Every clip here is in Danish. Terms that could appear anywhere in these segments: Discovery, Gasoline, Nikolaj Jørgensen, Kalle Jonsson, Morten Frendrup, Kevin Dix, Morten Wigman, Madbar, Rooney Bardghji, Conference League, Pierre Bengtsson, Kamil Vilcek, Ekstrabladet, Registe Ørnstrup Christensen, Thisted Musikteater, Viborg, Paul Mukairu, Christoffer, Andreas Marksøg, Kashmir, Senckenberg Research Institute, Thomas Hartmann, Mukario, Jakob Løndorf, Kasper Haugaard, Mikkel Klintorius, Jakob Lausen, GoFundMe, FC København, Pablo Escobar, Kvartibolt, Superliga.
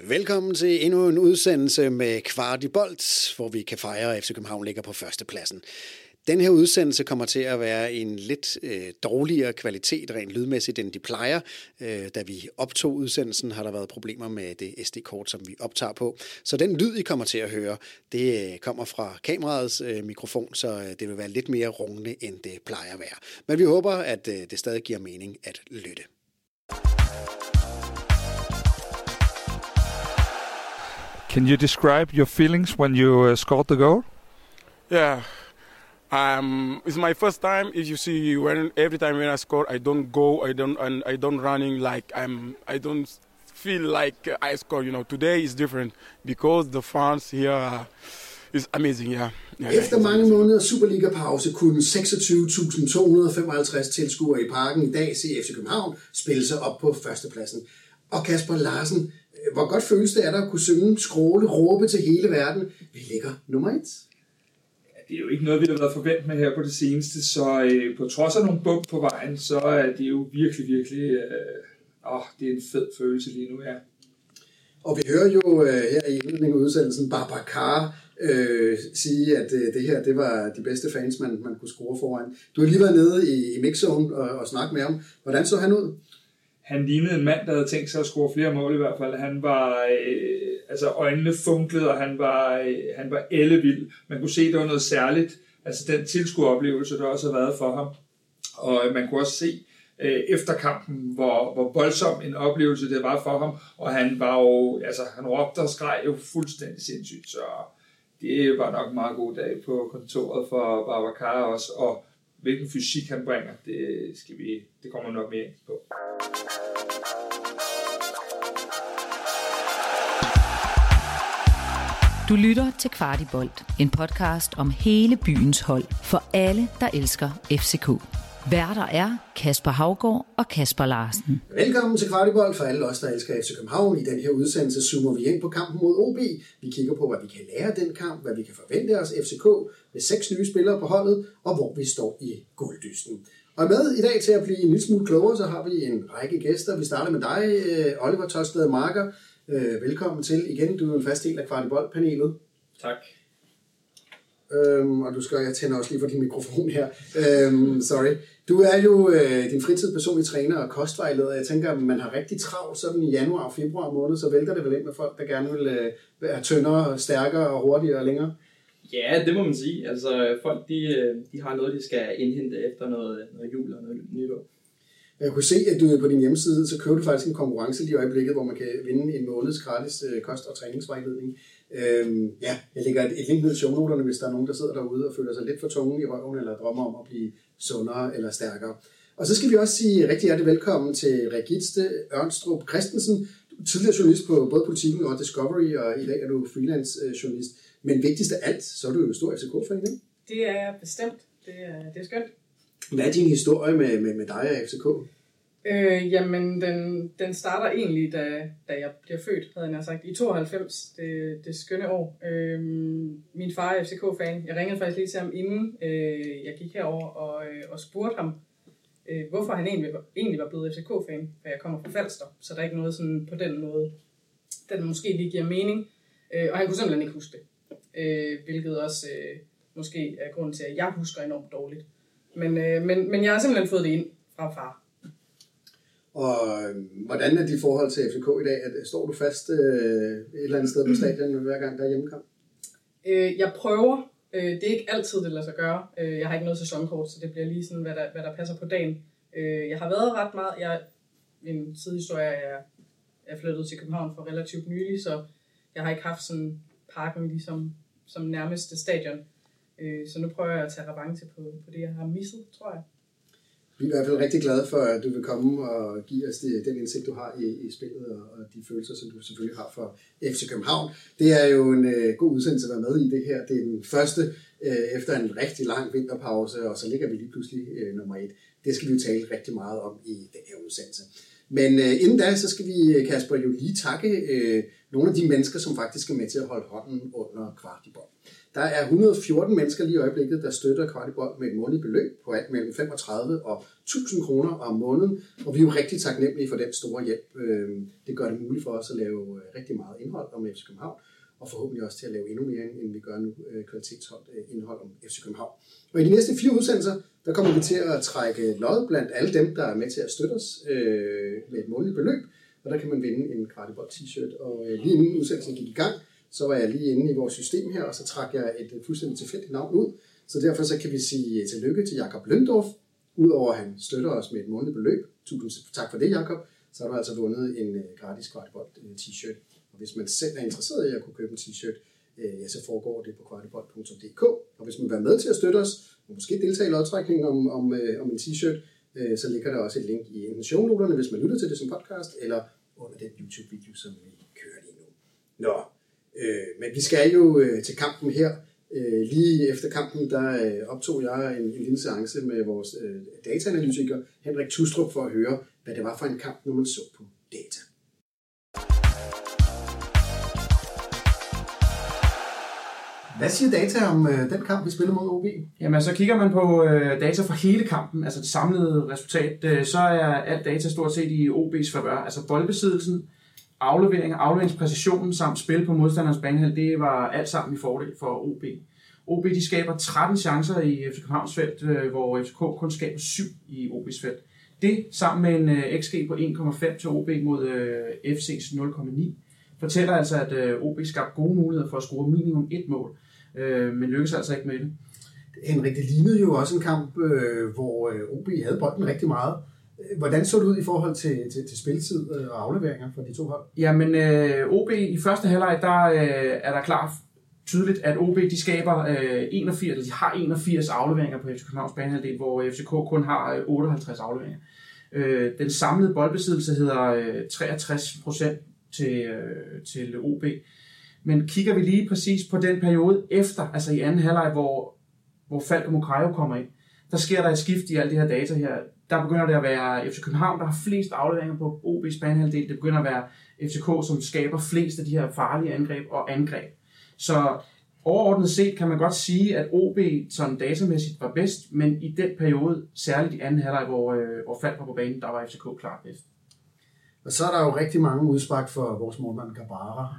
Velkommen til endnu en udsendelse med Kvartibolt, hvor vi kan fejre, at FC København ligger på førstepladsen. Den her udsendelse kommer til at være en lidt dårligere kvalitet rent lydmæssigt, end de plejer. Da vi optog udsendelsen, har der været problemer med det SD-kort, som vi optager på. Så den lyd, I kommer til at høre, det kommer fra kameraets mikrofon, så det vil være lidt mere rungende, end det plejer at være. Men vi håber, at det stadig giver mening at lytte. Can you describe your feelings when you scored the goal? Yeah. It's my first time. If you see, every time when I score, I don't run like I don't feel like I score. You know, today is different because the fans here is amazing. Yeah. Efter mange måneder Superliga-pause kunne 26.255 tilskuere i parken i dag se FC København spille sig op på førstepladsen. Og Kasper Larsen, hvor godt føles det er der at kunne synge, skråle, råbe til hele verden. Vi ligger nummer 1. Det er jo ikke noget, vi har været forventet med her på det seneste, så på trods af nogle bump på vejen, så er det jo virkelig, det er en fed følelse lige nu, ja. Og vi hører jo her i indledningen af udsendelsen Babacar sige, at det her, det var de bedste fans, man kunne score foran. Du har lige været nede i mixzone og snakket med ham. Hvordan så han ud? Han lignede en mand, der havde tænkt sig at score flere mål i hvert fald. Han var, øjnene funklede, og han var ellevild. Man kunne se, at det var noget særligt. Altså den tilskueroplevelse, der også har været for ham. Og man kunne også se efter kampen, hvor voldsom en oplevelse det var for ham. Og han var jo, han råbte og skreg jo fuldstændig sindssygt. Så det var nok en meget god dag på kontoret for Babacar også. Og hvilken fysik han bringer, det kommer nok mere ind på. Du lytter til Kvartibolt, en podcast om hele byens hold for alle, der elsker FCK. Værter er Kasper Haugaard og Kasper Larsen. Velkommen til Kvartibolt for alle os, der elsker FC København. I den her udsendelse zoomer vi ind på kampen mod OB. Vi kigger på, hvad vi kan lære af den kamp, hvad vi kan forvente os FCK med 6 nye spillere på holdet, og hvor vi står i gulddysten. Og med i dag til at blive en lille smule klogere, så har vi en række gæster. Vi starter med dig, Oliver Toslæder-Marker. Velkommen til igen. Du er en fast del af Kvartibolt-panelet. Tak. Jeg tænder også lige for din mikrofon her. Sorry. Du er jo din fritidspersonlige træner og kostvejleder. Jeg tænker, at man har rigtig travlt sådan i januar og februar måned, så vælter det vel ind med folk, der gerne vil være tyndere, stærkere og hurtigere og længere. Ja, det må man sige. Altså folk, de har noget, de skal indhente efter noget jul og noget nytår. Jeg kunne se, at du på din hjemmeside, så kører du faktisk en konkurrence lige i øjeblikket, hvor man kan vinde en måneds gratis kost- og træningsvejledning. Jeg lægger et link ned i shownoterne, hvis der er nogen, der sidder derude og føler sig lidt for tunge i røven, eller drømmer om at blive sundere eller stærkere. Og så skal vi også sige rigtig hjertelig velkommen til Registe Ørnstrup Christensen, tidligere journalist på både Politiken og Discovery, og i dag er du freelance-journalist. Men vigtigst af alt, så er du jo en stor FCK-fan, ikke? Det er jeg bestemt. Det er skønt. Hvad er din historie med dig og FCK? Den starter egentlig, da jeg bliver født, havde jeg sagt, i 92, det skønne år. Min far er FCK-fan. Jeg ringede faktisk lige til ham, inden jeg gik herover og spurgte ham, hvorfor han egentlig var blevet FCK-fan, for jeg kommer fra Falster, så der er ikke noget sådan på den måde, den måske lige giver mening. Og han kunne simpelthen ikke huske det, hvilket også måske er grunden til, at jeg husker enormt dårligt. Men jeg har simpelthen fået det ind fra far. Og hvordan er dit forhold til FCK i dag? Står du fast et eller andet sted på stadion, hver gang der er hjemmekamp? Jeg prøver. Det er ikke altid, det lader sig gøre. Jeg har ikke noget sæsonkort, så det bliver lige sådan, hvad der passer på dagen. Jeg har været ret meget. En sidehistorie, jeg er flyttet til København for relativt nylig, så jeg har ikke haft sådan parken ligesom som nærmeste stadion. Så nu prøver jeg at tage revanche på det, jeg har misset, tror jeg. Vi er i hvert fald rigtig glade for, at du vil komme og give os den indsigt, du har i spillet og de følelser, som du selvfølgelig har for FC København. Det er jo en god udsendelse at være med i det her. Det er den første efter en rigtig lang vinterpause, og så ligger vi lige pludselig nummer 1. Det skal vi jo tale rigtig meget om i den her udsendelse. Men inden da, så skal vi, Kasper, jo lige takke nogle af de mennesker, som faktisk er med til at holde hånden under Kvartibolt. Der er 114 mennesker lige i øjeblikket, der støtter Kvartibolt med et månedligt beløb på alt mellem 35 og 1000 kroner om måneden. Og vi er jo rigtig taknemmelige for den store hjælp. Det gør det muligt for os at lave rigtig meget indhold om FC København. Og forhåbentlig også til at lave endnu mere, end vi gør nu, kvalitetsholdt indhold om FC København. Og i de næste 4 udsendelser, der kommer vi til at trække lod blandt alle dem, der er med til at støtte os med et månedligt beløb. Og der kan man vinde en Kvartibolt t-shirt. Og lige inden udsendelsen gik i gang, så var jeg lige inde i vores system her, og så trak jeg et fuldstændig tilfældigt navn ud. Så derfor så kan vi sige tillykke til Jakob Løndorf, udover at han støtter os med et månedligt beløb. Tusind tak for det, Jakob. Så har du altså vundet en gratis Kvartibolt t-shirt. Og hvis man selv er interesseret i at kunne købe en t-shirt, så foregår det på kvartibolt.dk. Og hvis man vil være med til at støtte os, og måske deltage i lodtrækningen om en t-shirt, så ligger der også et link i enten shownoterne, hvis man lytter til det som podcast, eller under den YouTube-video, som vi kører lige nu. Nå, men vi skal jo til kampen her. Lige efter kampen, der optog jeg en lille seance med vores dataanalytiker, Henrik Tustrup, for at høre, hvad det var for en kamp, når man så på data. Hvad siger data om den kamp, vi spillede mod OB? Jamen, så kigger man på data fra hele kampen, altså det samlede resultat, så er alt data stort set i OB's favør. Altså boldbesiddelsen, aflevering, afleveringspræcisionen samt spil på modstanderens banehalvdel, det var alt sammen i fordel for OB. OB de skaber 13 chancer i FC Københavns felt, hvor FCK kun skaber 7 i OB's felt. Det sammen med en xG på 1,5 til OB mod FC's 0,9 fortæller altså, at OB skabte gode muligheder for at score minimum 1 mål. Men lykkes altså ikke med det. Henrik, det lignede jo også en kamp, hvor OB havde bolden rigtig meget. Hvordan så det ud i forhold til spilletid og afleveringer fra de to hold? Jamen, OB i første halvleg, der er der klart tydeligt, at OB de skaber 81, de har 81 afleveringer på FC Københavns banehalvdel, hvor FCK kun har 58 afleveringer. Den samlede boldbesiddelse hedder 63% til OB. Men kigger vi lige præcis på den periode efter, altså i anden halvleg, hvor Falk og Mukario kommer ind, der sker der et skift i alle de her data her. Der begynder det at være FC København, der har flest afleveringer på OB's banehalvdel. Det begynder at være FCK, som skaber flest af de her farlige angreb og angreb. Så overordnet set kan man godt sige, at OB sådan datamæssigt var bedst, men i den periode, særligt i anden halvleg, hvor Falk var på banen, der var FCK klart bedst. Og så er der jo rigtig mange udspark for vores målmand Grabara.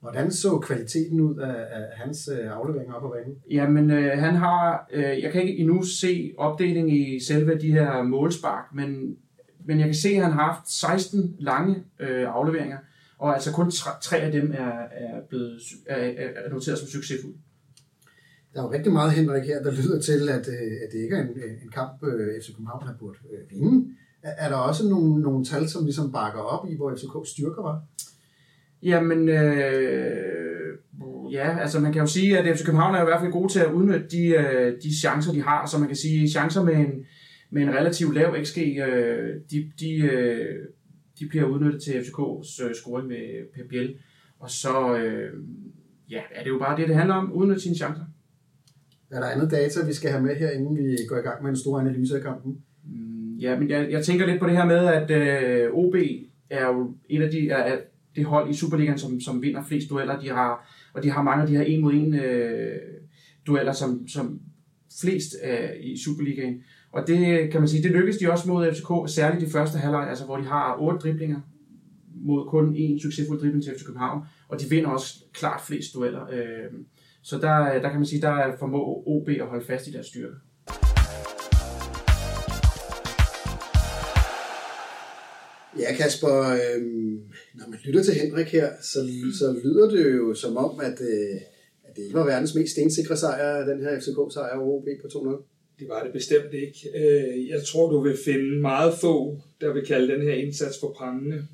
Hvordan så kvaliteten ud af hans afleveringer op ad banen? Jamen, han har... jeg kan ikke endnu se opdeling i selve de her målspark, men jeg kan se, at han har haft 16 lange afleveringer, og altså kun 3 af dem er noteret som succesfulde. Der er jo rigtig meget, Henrik, her, der lyder til, at det ikke er en kamp, FC København har burde vinde. Er der også nogle tal, som ligesom bakker op i, hvor FCK's styrker var? Jamen, ja, altså man kan jo sige, at FC København er jo i hvert fald gode til at udnytte de chancer, de har. Så man kan sige, at chancer med en relativt lav xG, de bliver udnyttet til FCK's scoring med PBL. Og så er det jo bare det handler om, udnytte sine chancer. Er der andet data, vi skal have med her, inden vi går i gang med en stor analyse af kampen? Ja, men jeg tænker lidt på det her med, at OB er jo et af det hold i Superligaen, som vinder flest dueller. De har mange af de her 1-mod-1 dueller, som flest i Superligaen. Og det kan man sige, det lykkedes de også mod FCK, særligt i første halvleg, altså hvor de har 8 driblinger mod kun 1 succesfuld dribling til FC København, og de vinder også klart flest dueller. Så der kan man sige, der formår OB at holde fast i deres styrke. Ja, Kasper, når man lytter til Henrik her, så lyder det jo som om, at det ikke var verdens mest stensikre sejr, den her FCK-sejr over OB på 2-0. Det var det bestemt ikke. Jeg tror, du vil finde meget få, der vil kalde den her indsats for prangende.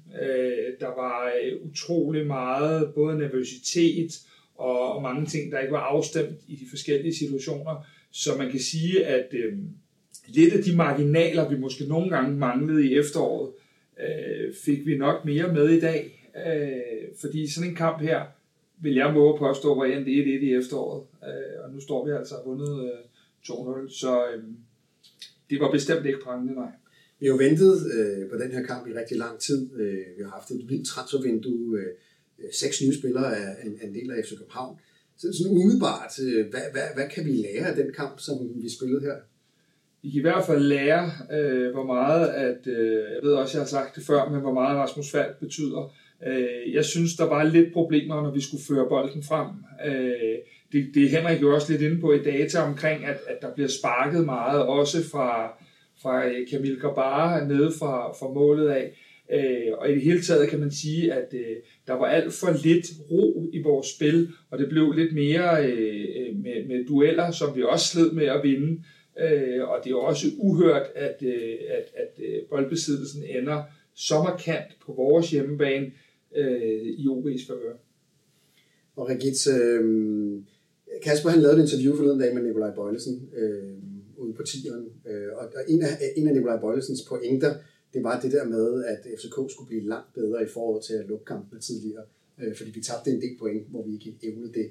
Der var utrolig meget, både nervøsitet og mange ting, der ikke var afstemt i de forskellige situationer. Så man kan sige, at lidt af de marginaler, vi måske nogle gange manglede i efteråret, fik vi nok mere med i dag, fordi sådan en kamp her, vil jeg måbe påstå, var end 1-1 i efteråret, og nu står vi altså vundet 2-0, så det var bestemt ikke prangende, nej. Vi har jo ventet på den her kamp i rigtig lang tid. Vi har haft et vildt transfervindue. 6 nye spillere er en del af FC København. Sådan umiddelbart, hvad kan vi lære af den kamp, som vi spillede her? I kan i hvert fald lære, hvor meget, jeg ved også, jeg har sagt det før, men hvor meget Rasmus Falk betyder. Jeg synes, der var lidt problemer, når vi skulle føre bolden frem. Det er Henrik jo også lidt inde på i data omkring, at der bliver sparket meget, også fra Kamil Grabara nede fra målet af. Og i det hele taget kan man sige, at der var alt for lidt ro i vores spil, og det blev lidt mere med dueller, som vi også sled med at vinde. Og det er også uhørt, at boldbesiddelsen ender så markant på vores hjemmebane i OB's favør. Og Registe, Kasper han lavede et interview forleden dag med Nikolaj Boilesen ude på tieren, og en af Nikolaj Boilesens pointer, det var det der med, at FCK skulle blive langt bedre i forhold til at lukke kampene tidligere, fordi vi tabte en del point, hvor vi ikke evnede det.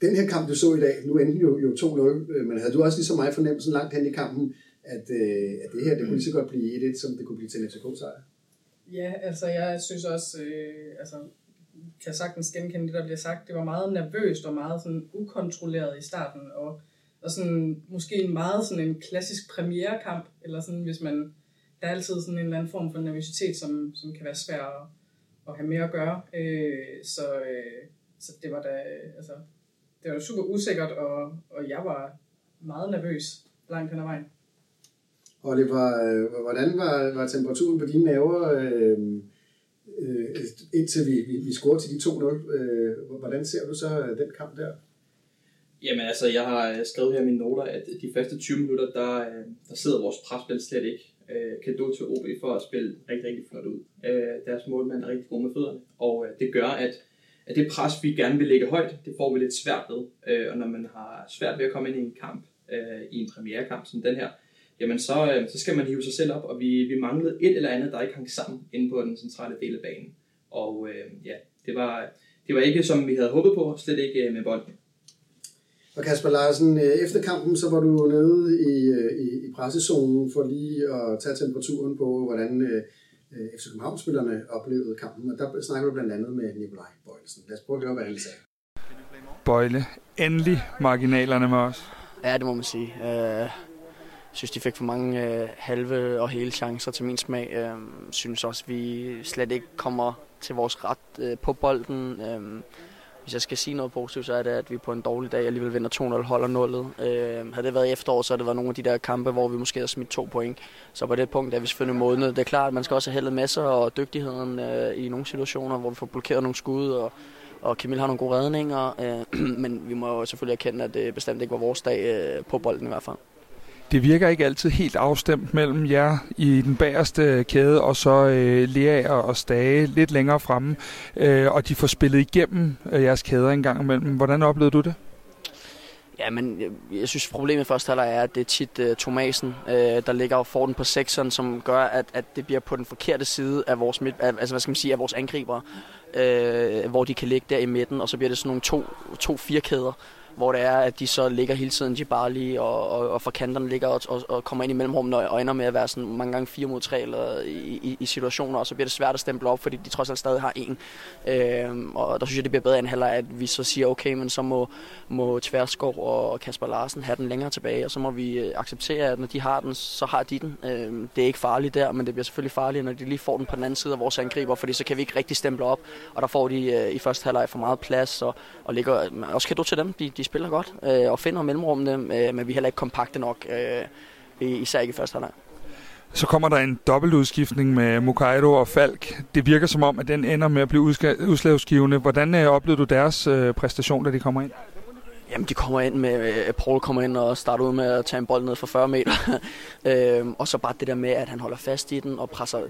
Den her kamp, du så i dag, nu endte jo 2-0, men havde du også ligesom mig fornemmelsen langt hen i kampen, at det her, det kunne lige så godt blive 1-1, som det kunne blive til en FCK-sejr? Ja, altså jeg synes også, kan sagtens genkende det, der bliver sagt. Det var meget nervøst og meget sådan ukontrolleret i starten, og sådan, måske meget sådan en klassisk premierekamp, eller sådan, hvis man... Der er altid sådan en eller anden form for nervøsitet, som kan være svær at have med at gøre. Så det var da det var super usikkert, og jeg var meget nervøs langt hen ad vejen. Oliver, hvordan var temperaturen på dine nerver, indtil vi scorede til de 2-0? Hvordan ser du så den kamp der? Jamen altså, jeg har skrevet her i mine noter, at de første 20 minutter, der sidder vores presspil slet ikke. Cadeau til OB for at spille rigtig, rigtig flot ud. Deres målmand er rigtig god med fødderne, og det gør, at det pres, vi gerne vil lægge højt, det får vi lidt svært ved. Og når man har svært ved at komme ind i en kamp, i en premierekamp som den her, jamen så skal man hive sig selv op, og vi manglede et eller andet, der ikke hang sammen inde på den centrale del af banen. Og det var ikke, som vi havde håbet på, slet ikke med bolden. Og Kasper Larsen, efter kampen, så var du nede i pressezonen for lige at tage temperaturen på, hvordan FC København-spillerne oplevede kampen. Og der snakker du blandt andet med Nikolaj Boilesen. Lad os prøve at høre, hvad han sagde. Boile, endelig marginalerne med os. Ja, det må man sige. Jeg synes, de fik for mange halve og hele chancer til min smag. Jeg synes også, vi slet ikke kommer til vores ret på bolden. Hvis jeg skal sige noget positivt, så er det, at vi på en dårlig dag alligevel vinder 2-0, holder nullet. Havde det været i efterår, så havde det været nogle af de der kampe, hvor vi måske har smidt 2 point. Så på det punkt er vi selvfølgelig modnet. Det er klart, at man skal også have heldet med sig og dygtigheden i nogle situationer, hvor vi får blokeret nogle skud, og Kamil har nogle gode redninger. Men vi må jo selvfølgelig erkende, at det bestemt ikke var vores dag på bolden i hvert fald. Det virker ikke altid helt afstemt mellem jer i den bagerste kæde, og så Lea og Stage lidt længere fremme, og de får spillet igennem jeres kæder en gang imellem. Hvordan oplevede du det? Ja, men jeg synes, problemet først heller er, at det er tit Thomasen, der ligger og får den på sekseren, som gør, at det bliver på den forkerte side af vores af vores angribere, hvor de kan ligge der i midten, og så bliver det sådan nogle 2 firkæder, hvor det er, at de så ligger hele tiden, de bare lige og fra kanterne ligger og kommer ind i mellemrummene og ender med at være sådan mange gange 4 mod 3 eller i situationer, og så bliver det svært at stemple op, fordi de trods alt stadig har en. Og der synes jeg, det bliver bedre end heller, at vi så siger, okay, men så må Tverskov og Kasper Larsen have den længere tilbage, og så må vi acceptere, at når de har den, så har de den. Det er ikke farligt der, men det bliver selvfølgelig farligt, når de lige får den på den anden side af vores angriber, fordi så kan vi ikke rigtig stemple op, og der får de i første halvleg for meget plads, og ligger også kado til dem, de spiller godt og finder mellemrummene, men vi er heller ikke kompakte nok, især ikke i første halvleg. Så kommer der en dobbeltudskiftning med Mukairo og Falk. Det virker som om, at den ender med at blive udslagsgivende. Hvordan oplevede du deres præstation, da de kommer ind? Jamen, de kommer ind med, Paul kommer ind og starter ud med at tage en bold ned for 40 meter. Og så bare det der med, at han holder fast i den og presser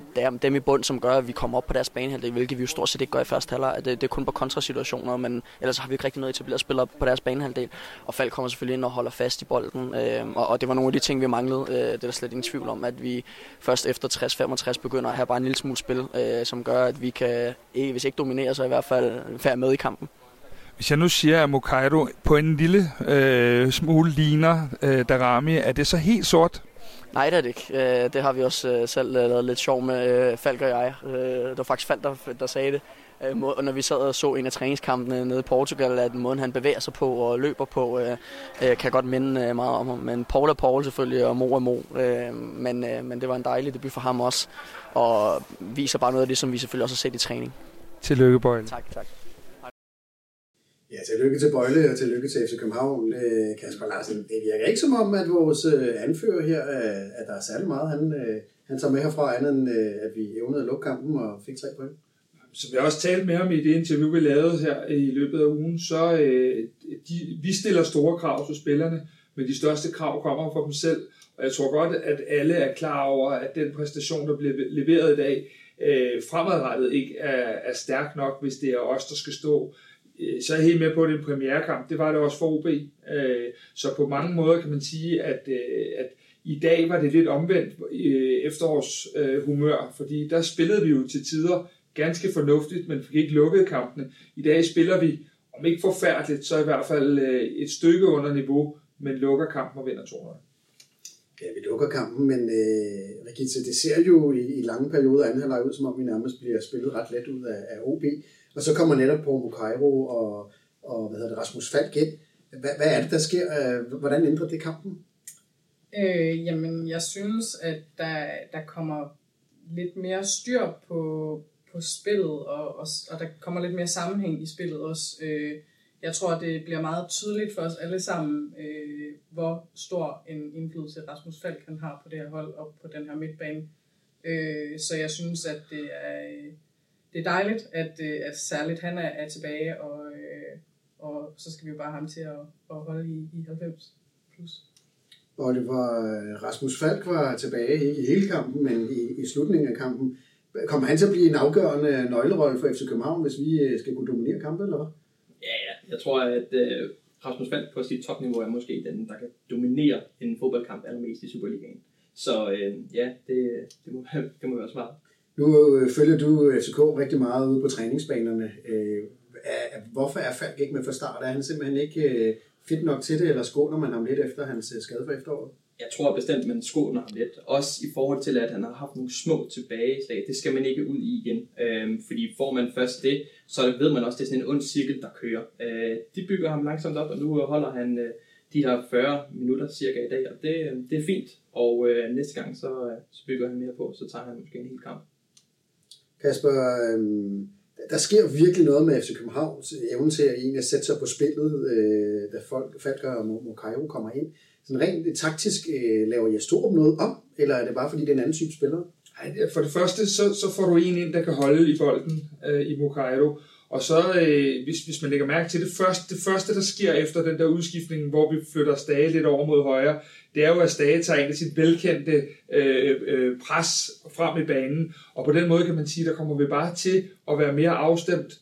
dem i bund, som gør, at vi kommer op på deres banehalvdel, hvilket vi jo stort set ikke gør i første halvleg. Det er kun på kontrasituationer, men ellers har vi ikke rigtig noget etableret spiller op på deres banehalvdel. Og Falk kommer selvfølgelig ind og holder fast i bolden. Og det var nogle af de ting, vi manglede. Det er der slet ingen tvivl om, at vi først efter 60-65 begynder at have bare en lille smule spil, som gør, at vi kan, hvis ikke dominere, så i hvert fald være med i kampen. Hvis jeg nu siger, at Mukairo på en lille smule ligner Darami, er det så helt sort? Nej, det er det ikke. Det har vi også selv lavet lidt sjov med, Falk og jeg. Det var faktisk Falk, der sagde det. Når vi sad og så en af træningskampene nede i Portugal, at måden han bevæger sig på og løber på, kan godt minde meget om ham. Men Paul er Paul selvfølgelig, og Mo er Mo. Men det var en dejlig debut for ham også, og viser bare noget af det, som vi selvfølgelig også har set i træning. Tillykke, Bøjle. Tak. Ja, tillykke til Bøjle og tillykke til FC København, Kasper Larsen. Det virker ikke som om, at vores anfører her, at der er særlig meget, han tager med herfra, andet end at vi evnede at lukke kampen og fik 3 point. Som jeg også talte med ham i det interview, vi lavede her i løbet af ugen, så vi stiller store krav til spillerne, men de største krav kommer fra dem selv. Og jeg tror godt, at alle er klar over, at den præstation, der bliver leveret i dag, fremadrettet ikke er stærk nok, hvis det er os, der skal stå. Så er jeg helt med på, at det er en premierekamp. Det var det også for OB. Så på mange måder kan man sige, at i dag var det lidt omvendt efterårshumør, fordi der spillede vi jo til tider ganske fornuftigt, men fik ikke lukket kampene. I dag spiller vi, om ikke forfærdeligt, så i hvert fald et stykke under niveau, men lukker kampen og vinder 2-0. Ja, vi lukker kampen, men Registe, det ser jo i lange perioder anden halvleg ud, som om vi nærmest bliver spillet ret let ud af OB. Og så kommer netop på Mukairo og Rasmus Falk ind. Hvad er det, der sker? Hvordan ændrer det kampen? Jamen, jeg synes, at der kommer lidt mere styr på spillet, og der kommer lidt mere sammenhæng i spillet også. Jeg tror, det bliver meget tydeligt for os alle sammen, hvor stor en indflydelse Rasmus Falk han har på det her hold og på den her midtbane. Så jeg synes, at det er dejligt, at særligt han er tilbage, og så skal vi jo bare have ham til at holde i 90 plus. Og det var Rasmus Falk var tilbage, ikke i hele kampen, men i slutningen af kampen. Kommer han til at blive en afgørende nøglerolle for FC København, hvis vi skal kunne dominere kampen, eller hvad? Ja. Jeg tror, at Rasmus Falk på sit topniveau er måske den, der kan dominere en fodboldkamp allermest i Superligaen. Så det må være smart. Nu følger du FCK rigtig meget ude på træningsbanerne. Hvorfor er Falk ikke med fra start? Er han simpelthen ikke fit nok til det, eller skåner man ham lidt efter hans skade for efteråret? Jeg tror bestemt, man skåner ham lidt. Også i forhold til, at han har haft nogle små tilbageslag. Det skal man ikke ud i igen. Fordi får man først det, så ved man også, at det er sådan en ond cirkel, der kører. De bygger ham langsomt op, og nu holder han de her 40 minutter cirka i dag. Og det er fint. Og næste gang, så bygger han mere på, så tager han måske en hel kamp. Kasper, der sker virkelig noget med FC Københavns evne til at egentlig sætte sig på spillet, da Falk og Mukairo kommer ind. Sådan rent taktisk, laver Jess Thorup noget om, eller er det bare fordi, det er en anden type spiller? Nej, for det første, så får du en ind, der kan holde i bolden i Mukairo. Og så, hvis man lægger mærke til det første, der sker efter den der udskiftning, hvor vi flytter Stage lidt over mod højre, det er jo, at Stage tager en af sit velkendte pres frem i banen. Og på den måde kan man sige, der kommer vi bare til at være mere afstemt.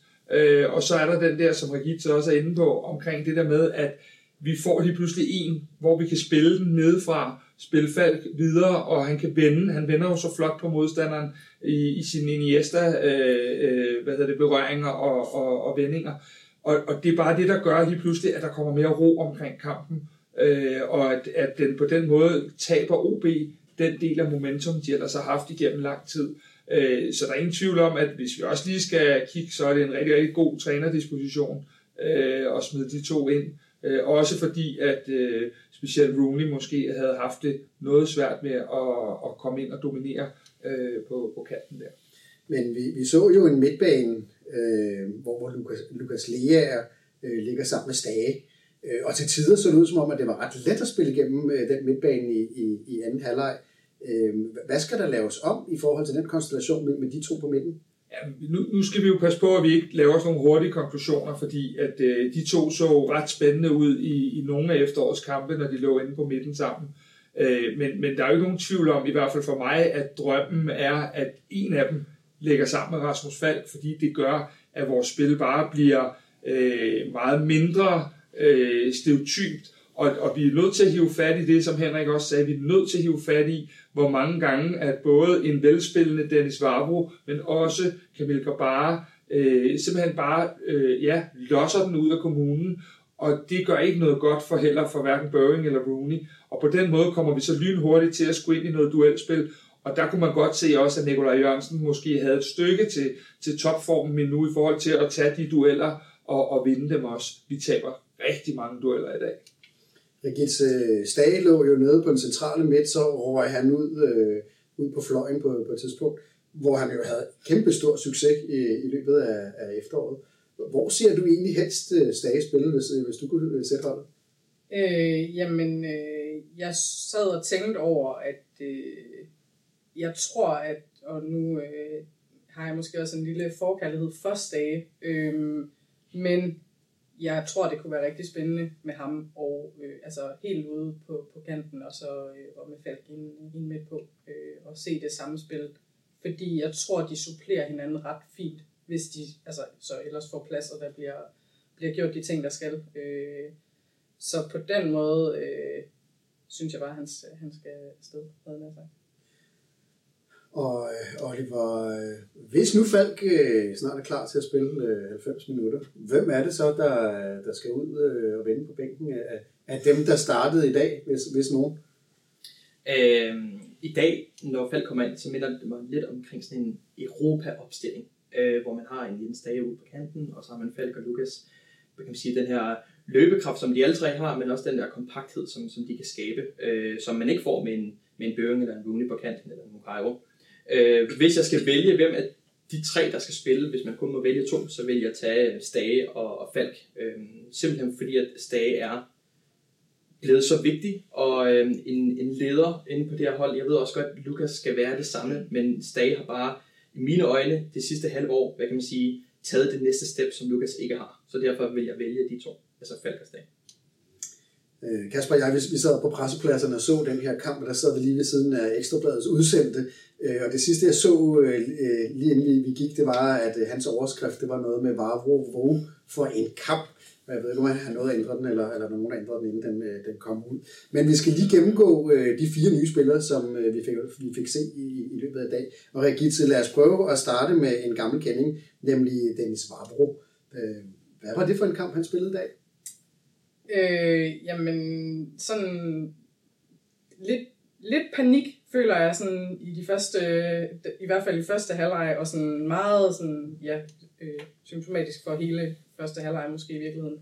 Og så er der den der, som Registe også er inde på, omkring det der med, at vi får lige pludselig en, hvor vi kan spille den nedefra, spille Falk videre, og han kan vende. Han vender jo så flot på modstanderen i sine Iniesta berøringer og vendinger. Og det er bare det, der gør lige pludselig, at der kommer mere ro omkring kampen, og at den på den måde taber OB den del af momentum, de ellers har haft igennem lang tid. Så der er ingen tvivl om, at hvis vi også lige skal kigge, så er det en rigtig, rigtig god trænerdisposition at smide de to ind. Også fordi, at specielt Rooney måske havde haft det noget svært med at komme ind og dominere på kanten der. Men vi så jo en midtbane, hvor Lukas Lea ligger sammen med Stage. Og til tider så det ud som om, at det var ret let at spille igennem den midtbane i anden halvleg. Hvad skal der laves om i forhold til den konstellation med de to på midten? Ja, nu skal vi jo passe på, at vi ikke laver sådan nogle hurtige konklusioner, fordi at de to så ret spændende ud i nogle af efterårets kampe, når de lå inde på midten sammen. Men der er jo ikke nogen tvivl om, i hvert fald for mig, at drømmen er, at en af dem lægger sammen med Rasmus Falk, fordi det gør, at vores spil bare bliver meget mindre stereotypt. Og vi er nødt til at hive fat i det, som Henrik også sagde, vi er nødt til at hive fat i, hvor mange gange, at både en velspillende Dennis Varebro, men også Kamil Grabara, simpelthen bare losser den ud af kommunen, og det gør ikke noget godt for heller for hverken Børing eller Rooney. Og på den måde kommer vi så lynhurtigt til at skulle ind i noget duelspil, og der kunne man godt se også, at Nikolaj Jørgensen måske havde et stykke til topformen, men nu i forhold til at tage de dueller og vinde dem også. Vi taber rigtig mange dueller i dag. Regis Stage lå jo nede på den centrale midt, så røg han ud på fløjen på et tidspunkt, hvor han jo havde kæmpe stor succes i løbet af efteråret. Hvor ser du egentlig helst Stage spille, hvis du kunne sætte holdet? Jeg sad og tænkte over, at jeg tror, at og nu har jeg måske også en lille forkærlighed for Stage, men jeg tror, det kunne være rigtig spændende med ham, og altså helt ude på kanten, og så og med Falk ind midt på, og se det samspil. Fordi jeg tror, de supplerer hinanden ret fint, hvis de altså, så ellers får plads, og der bliver gjort de ting, der skal. Så på den måde, synes jeg bare, han skal afsted, havde jeg sagt. Og Oliver, hvis nu Falk snart er klar til at spille 90 minutter, hvem er det så, der skal ud og vende på bænken af dem, der startede i dag, hvis nogen? I dag, når Falk kommer ind, så minder det mig lidt omkring sådan en Europa-opstilling, hvor man har en lille Stage ude på kanten, og så har man Falk og Lukas, kan man sige, den her løbekraft, som de alle tre har, men også den der kompakthed, som de kan skabe, som man ikke får med en Børing eller en Rooney på kanten eller en Mukairo. Hvis jeg skal vælge, hvem af de tre, der skal spille, hvis man kun må vælge to, så vil jeg tage Stage og Falk. Simpelthen fordi, at Stage er blevet så vigtig, og en leder inde på det her hold. Jeg ved også godt, at Lukas skal være det samme, men Stage har bare, i mine øjne, det sidste halve år, hvad kan man sige, taget det næste step, som Lukas ikke har. Så derfor vil jeg vælge de to, altså Falk og Stage. Kasper og jeg, vi sad på pressepladserne og så den her kamp, og der sad vi lige ved siden af Ekstrabladets udsendte. Og det sidste, jeg så lige inden vi gik, det var, at hans overskrift, det var noget med Varebro for en kamp. Jeg ved ikke, om han har noget at ændre den, eller nogen, der ændrede den, inden den kom ud. Men vi skal lige gennemgå de 4 nye spillere, som vi fik se i løbet af dag. Og Regitze, lad os prøve at starte med en gammel kending, nemlig Dennis Varebro. Hvad var det for en kamp, han spillede i dag? Sådan lidt panik føler jeg sådan i de første, i hvert fald i første halvleg, og sådan meget sådan symptomatisk for hele første halvleg måske i virkeligheden.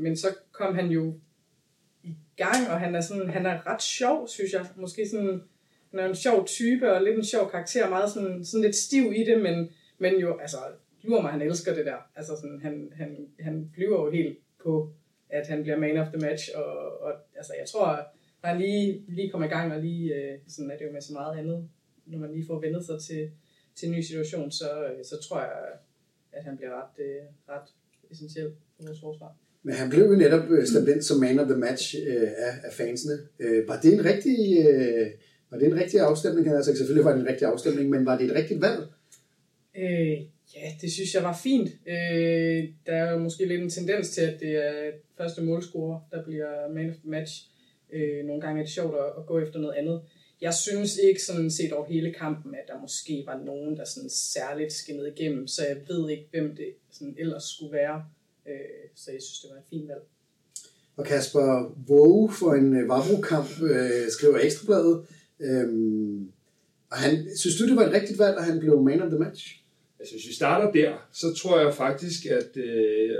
Men så kom han jo i gang, og han er ret sjov, synes jeg. Måske sådan, han er en sjov type og lidt en sjov karakter, meget sådan lidt stiv i det, men jo altså lurer mig, han elsker det der. Altså sådan han flyver jo helt på, at han bliver man of the match, og altså jeg tror, når han lige kommer i gang, og lige sådan er det jo med så meget andet, når man lige får vendet sig til en ny situation, så tror jeg, at han bliver ret essentiel for vores forsvar. Men han blev jo netop stabilt som man of the match af fansene. Var det en rigtig afstemning? Altså selvfølgelig var det en rigtig afstemning, men var det et rigtigt valg? Ja, det synes jeg var fint. Der er jo måske lidt en tendens til, at det er første målscorer, der bliver man of the match. Nogle gange er det sjovt at gå efter noget andet. Jeg synes ikke sådan set over hele kampen, at der måske var nogen, der sådan særligt skinnede igennem, så jeg ved ikke, hvem det sådan ellers skulle være. Så jeg synes, det var en fin valg. Og Kasper, wow for en Varebro-kamp, skriver Ekstrabladet. Og han, synes du, det var et rigtigt valg, at han blev man of the match? Altså, hvis vi starter der, så tror jeg faktisk, at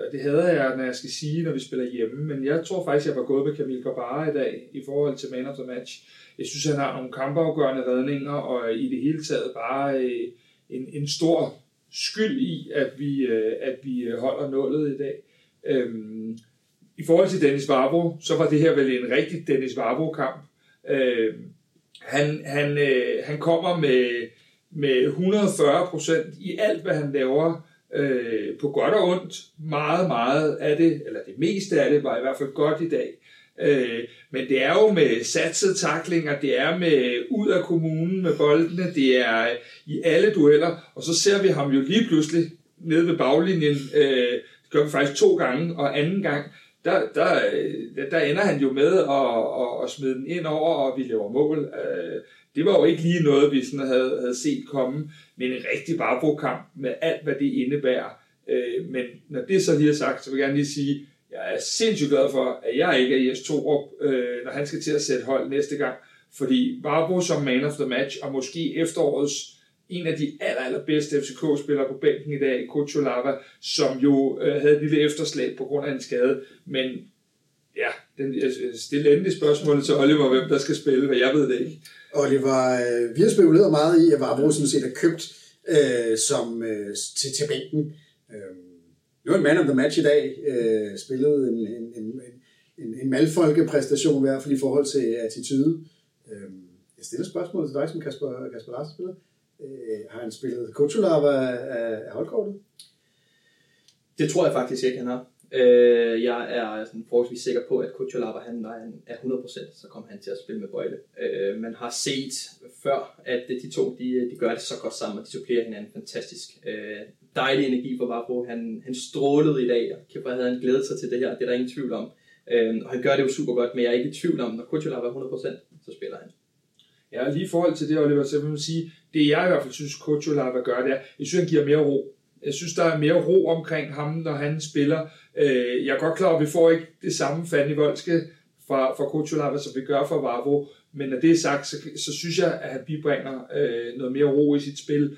og det hader jeg, når jeg skal sige, når vi spiller hjemme, men jeg tror faktisk, at jeg var gået med Kamil Grabara i dag i forhold til man of the match. Jeg synes, han har nogle kampafgørende redninger, og i det hele taget bare en stor skyld i, at vi holder nullet i dag. I forhold til Dennis Varebro, så var det her vel en rigtig Dennis Varebro-kamp. Han kommer med 140% i alt, hvad han laver, på godt og ondt. Meget, meget af det, eller det meste af det, var i hvert fald godt i dag. Men det er jo med satsede taklinger, det er med ud af kommunen med boldene, det er i alle dueller, og så ser vi ham jo lige pludselig nede ved baglinjen, det gør vi faktisk 2 gange, og anden gang, der ender han jo med at smide den ind over, og vi laver mål. Det var jo ikke lige noget, vi sådan havde set komme, men en rigtig Varebro-kamp med alt, hvad det indebærer. Men når det så lige er sagt, så vil jeg gerne lige sige, Jeg er sindssygt glad for, at jeg ikke er Jess Thorup, når han skal til at sætte hold næste gang. Fordi Varebro som man of the match, og måske efterårets en af de allerbedste FCK-spillere på bænken i dag, Khocholava, som jo havde et lille efterslag på grund af en skade. Men ja, stille endelig spørgsmålet til Oliver, hvem der skal spille, hvad jeg ved det ikke. Og det var, vi har spekuleret meget i, at Varebro sådan set er købt til bænken. Nu er en man of the match i dag, spillede en malfolkepræstation i hvert fald i forhold til attitude. Jeg stiller spørgsmålet til dig som Kasper Larsen spiller. Har han spillet Khocholava af holdkortet? Det tror jeg faktisk ikke, han har. Jeg er sådan forholdsvis sikker på, at Khocholava, når han er 100%, så kommer han til at spille med Boile. Man har set før, at de to de gør det så godt sammen, og de supplerer hinanden fantastisk. Dejlig energi for Varebro. Han strålede i dag, og Kipper havde han glædet sig til det her, det er der ingen tvivl om. Og han gør det jo super godt, men jeg er ikke i tvivl om, når Khocholava er 100%, så spiller han. Ja, lige i forhold til det, Oliver, så vil man sige, det jeg i hvert fald synes, Khocholava gør, det er, jeg synes, han giver mere ro. Jeg synes, der er mere ro omkring ham, når han spiller. Jeg er godt klar, at vi får ikke det samme fandme voldske fra Khocholava, som vi gør fra Varebro. Men når det er sagt, så synes jeg, at han bibringer noget mere ro i sit spil,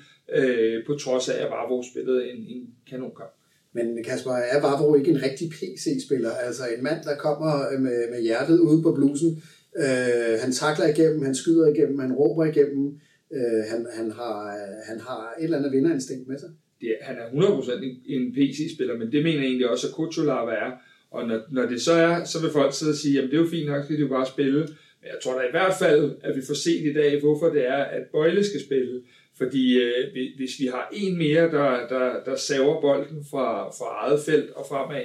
på trods af, at Varebro spillede en kanonkamp. Men Kasper, er Varebro ikke en rigtig PC-spiller? Altså en mand, der kommer med hjertet ude på blusen. Han takler igennem, han skyder igennem, han råber igennem. Han har et eller andet vinderinstinkt med sig. Han er 100% en PC-spiller, men det mener jeg egentlig også, at Khocholava er. Og når det så er, så vil folk sidde og sige, jamen det er jo fint nok, skal de jo bare spille. Men jeg tror da i hvert fald, at vi får set i dag, hvorfor det er, at Boile skal spille. Fordi hvis vi har en mere, der saver bolden fra eget felt og fremad,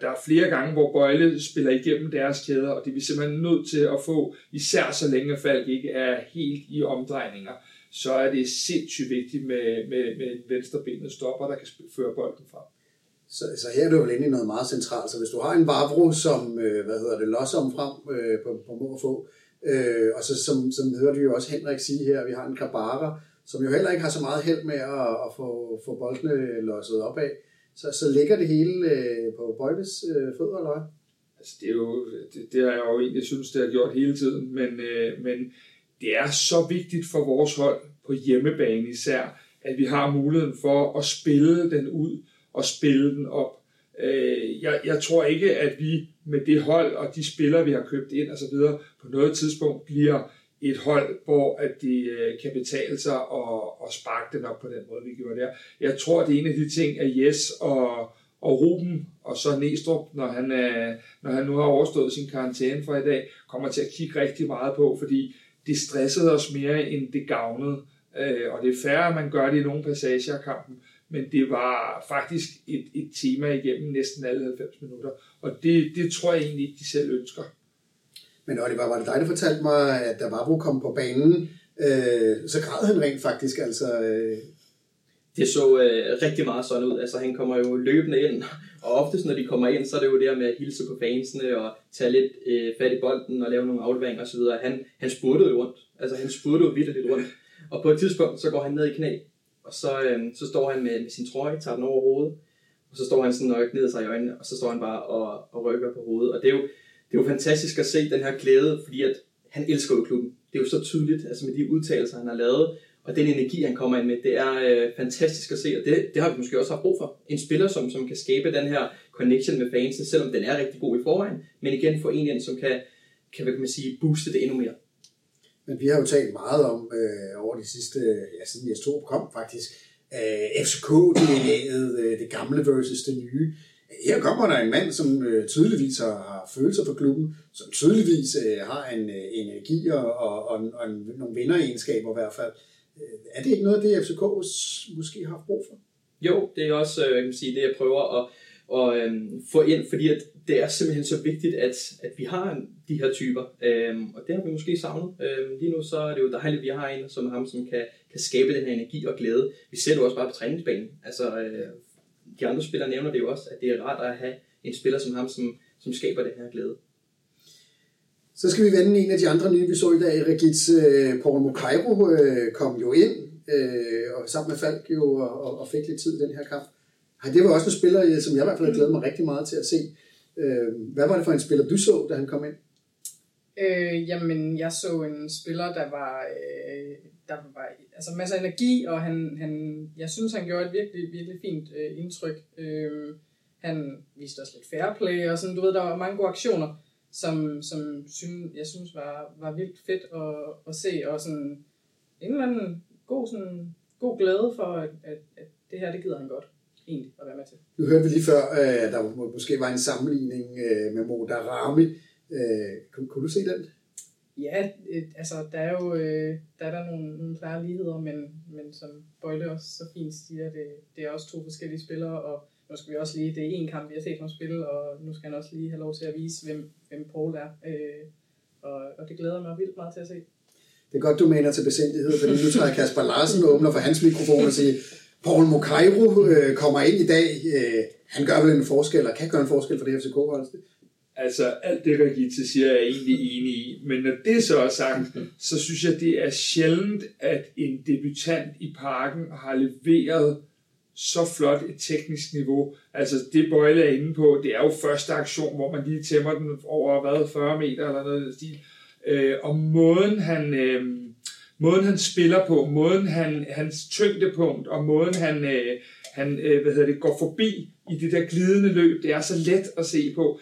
der er flere gange, hvor Boile spiller igennem deres kæder, og det er vi simpelthen nødt til at få, især så længe Falk ikke er helt i omdrejninger. Så er det sindssygt vigtigt med en venstrebenet stopper, der kan føre bolden frem. Så her er det jo egentlig noget meget centralt. Så hvis du har en Varebro, som losser om frem på må og få, og så som hørte vi jo også Henrik sige her, vi har en Grabara, som jo heller ikke har så meget held med at få boldene losset op af, så ligger det hele på Boiles fødder, eller hvad? Altså det har jeg jo egentlig synes, det har gjort hele tiden, men det er så vigtigt for vores hold på hjemmebane især, at vi har muligheden for at spille den ud og spille den op. Jeg tror ikke, at vi med det hold og de spillere, vi har købt ind og så videre, på noget tidspunkt bliver et hold, hvor at det kan betale sig og sparke den op på den måde, vi gjorde der. Jeg tror, det er en af de ting, at Jess og Ruben og så Næstrup, når han nu har overstået sin karantæne fra i dag, kommer til at kigge rigtig meget på, fordi det stressede os mere, end det gavnede. Og det er færre, man gør det i nogle passager af kampen, men det var faktisk et tema igennem næsten alle 90 minutter. Og det tror jeg egentlig ikke, de selv ønsker. Men Oliver, var det dig, der fortalte mig, at da Varebro kom på banen, så græd han rent faktisk, altså... Det så rigtig meget sådan ud. Altså, han kommer jo løbende ind, og oftest når de kommer ind, så er det jo der med at hilse på fansene og tage lidt fat i bolden og lave nogle afleveringer osv. Han spurtede jo rundt. Altså, han spurtede jo lidt rundt. Og på et tidspunkt, så går han ned i knæ, og så står han med sin trøje, tager den over hovedet, og så står han sådan og gneder sig i øjnene, og så står han bare og rykker på hovedet. Og det er jo fantastisk at se den her glæde, fordi at han elsker jo klubben. Det er jo så tydeligt, altså med de udtalelser, han har lavet, og den energi, han kommer ind med, det er fantastisk at se, og det har vi måske også haft brug for. En spiller, som kan skabe den her connection med fansen, selvom den er rigtig god i forvejen, men igen få en, som kan booste det endnu mere. Men vi har jo talt meget om over de sidste, siden Jess Thorup kom faktisk, FCK, det gamle versus det nye. Her kommer der en mand, som tydeligvis har følelser for klubben, som tydeligvis har en energi og nogle vinderegenskaber i hvert fald. Er det ikke noget, det FCK måske har brug for? Jo, det er også det, jeg prøver at få ind, fordi at det er simpelthen så vigtigt, at vi har de her typer, og det har vi måske savnet. Lige nu så er det jo dejligt, at vi har en som ham, som kan skabe den her energi og glæde. Vi ser det også bare på træningsbanen. Altså, de andre spillere nævner det jo også, at det er rart at have en spiller som ham, som skaber den her glæde. Så skal vi vende en af de andre nye, vi så i dag. Registe Paul Mukairu kom jo ind, og sammen med Falk jo, og fik lidt tid i den her kamp. Ej, det var også en spiller, som jeg i hvert fald glæder mig rigtig meget til at se. Hvad var det for en spiller, du så, da han kom ind? Jamen, jeg så en spiller, der var altså masser af energi, og jeg synes, han gjorde et virkelig, virkelig fint indtryk. Han viste også lidt fair play, og sådan, du ved, der var mange gode aktioner, jeg synes var vildt fedt at se, og sådan en eller anden god glæde for, at det her, det gider han godt egentlig at være med til. Nu hørte vi lige før, at der måske var en sammenligning med Moda Rami. Kunne du se den? Ja, der er nogle klare ligheder, men som Boile også så fint siger, det er også to forskellige spillere, og nu skal vi også lige, det er en kamp, vi har set ham spille, og nu skal han også lige have lov til at vise, hvem Paul er. Og det glæder mig vildt meget til at se. Det er godt, du mener til besindighed, fordi nu tager Kasper Larsen og åbner for hans mikrofon og siger, Paul Mukairu kommer ind i dag. Han gør vel en forskel, og kan gøre en forskel for det FCK-holdet. Altså, alt det, Registe siger, er jeg egentlig enig i. Men når det så er sagt, så synes jeg, det er sjældent, at en debutant i Parken har leveret så flot et teknisk niveau. Altså det Boile er inde på, det er jo første aktion, hvor man lige tæmmer den over 40 meter eller noget af den stil. Og måden han spiller på, måden hans tyngdepunkt og måden han går forbi i det der glidende løb, det er så let at se på.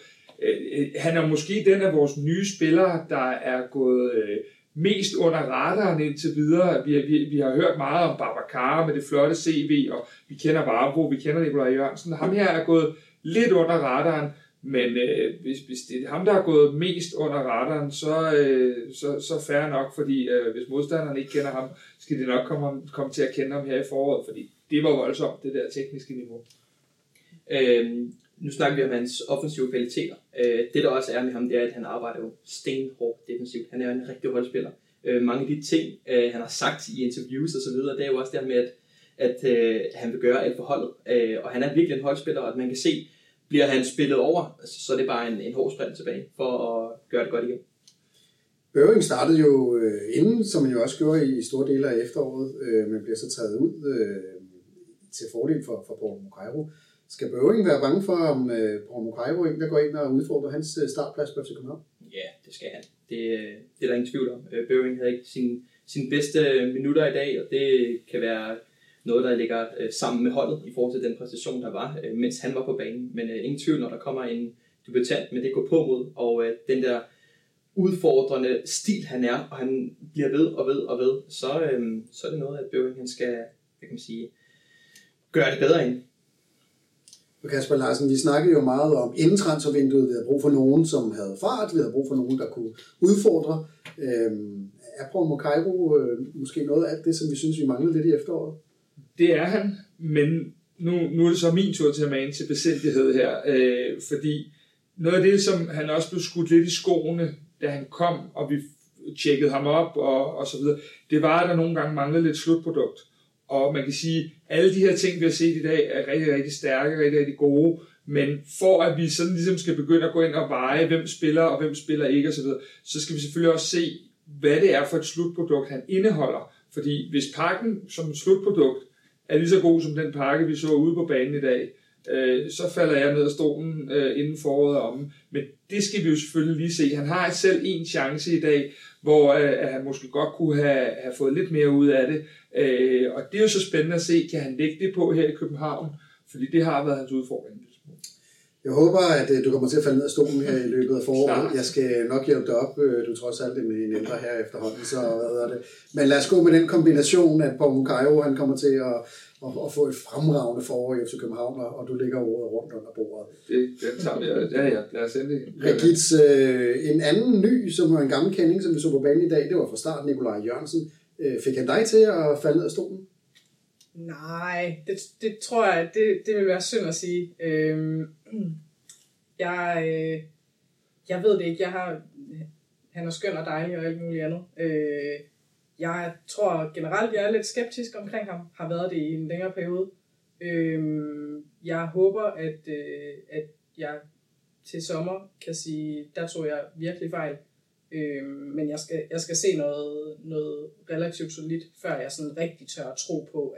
Han er måske den af vores nye spillere, der er gået mest under radaren indtil videre. Vi har hørt meget om Babacar med det flotte CV, og vi kender Varebro, vi kender Nikolaj Jørgensen. Ham her er gået lidt under radaren, men hvis det er ham, der er gået mest under radaren, så fair nok, fordi hvis modstanderen ikke kender ham, skal de nok komme til at kende ham her i foråret, fordi det var voldsomt, det der tekniske niveau. Nu snakker vi om hans offensive kvaliteter. Det der også er med ham, det er, at han arbejder jo stenhårdt defensivt. Han er en rigtig holdspiller. Mange af de ting, han har sagt i interviews og så videre, det er jo også der med, at han vil gøre alt for holdet. Og han er virkelig en holdspiller, og at man kan se, bliver han spillet over, så er det bare en hård sprint tilbage for at gøre det godt igen. Øvringen startede jo inden, som man jo også gjorde i store dele af efteråret, men bliver så taget ud til fordel for Paul Mukairu. Skal Bøving være bange for, om Paul Mukairu der går ind og udfordrer hans startplads på FC København? Ja, det skal han. Det er der ingen tvivl om. Bøving havde ikke sine bedste minutter i dag, og det kan være noget, der ligger sammen med holdet i forhold til den præstation, der var, mens han var på banen. Men ingen tvivl, når der kommer en debutant med det går på mod, og den der udfordrende stil, han er, og han bliver ved, så er det noget, at Bøving han skal, hvad kan man sige, gøre det bedre end. Kasper Larsen, vi snakkede jo meget om inden transfervinduet, vi havde brug for nogen, som havde fart, vi havde brug for nogen, der kunne udfordre. Er Paul Mukairu måske noget af det, som vi synes, vi manglede lidt i efteråret? Det er han, men nu er det så min tur til at mane til besindighed her, fordi noget af det, som han også blev skudt lidt i skoene, da han kom, og vi tjekkede ham op og så videre, det var, at der nogle gange manglede lidt slutprodukt. Og man kan sige, at alle de her ting, vi har set i dag, er rigtig, rigtig stærke, rigtig, rigtig gode. Men for at vi sådan ligesom skal begynde at gå ind og veje, hvem spiller og hvem spiller ikke osv., så skal vi selvfølgelig også se, hvad det er for et slutprodukt, han indeholder. Fordi hvis pakken som slutprodukt er lige så god som den pakke, vi så ude på banen i dag, så falder jeg ned af stolen inden foråret om. Men det skal vi jo selvfølgelig lige se. Han har selv en chance i dag, hvor han måske godt kunne have fået lidt mere ud af det. Og det er jo så spændende at se, kan han lægge det på her i København? Fordi det har været hans udfordring. Jeg håber, at du kommer til at falde ned af stolen her i løbet af foråret. Jeg skal nok hjælpe dig op. Du er trods alt en ældre her efterhånden, så hvad er det? Men lad os gå med den kombination, at Paul Mukairu, han kommer til at få et fremragende forår i FC København, og du ligger ordet rundt under bordet. Det tager vi. Ja, lad os endelig. Registe, en anden ny, som var en gammel kending, som vi så på banen i dag, det var fra start Nikolaj Jørgensen. Fik han dig til at falde ned af stolen? Nej, det tror jeg, det vil være synd at sige. Jeg ved det ikke. Han er skøn og dejlig og alt muligt andet. Jeg tror generelt, jeg er lidt skeptisk omkring ham. Har været det i en længere periode. Jeg håber, at jeg til sommer kan sige, der tog jeg virkelig fejl. Men jeg skal se noget relativt solidt, før jeg sådan rigtig tør at tro på,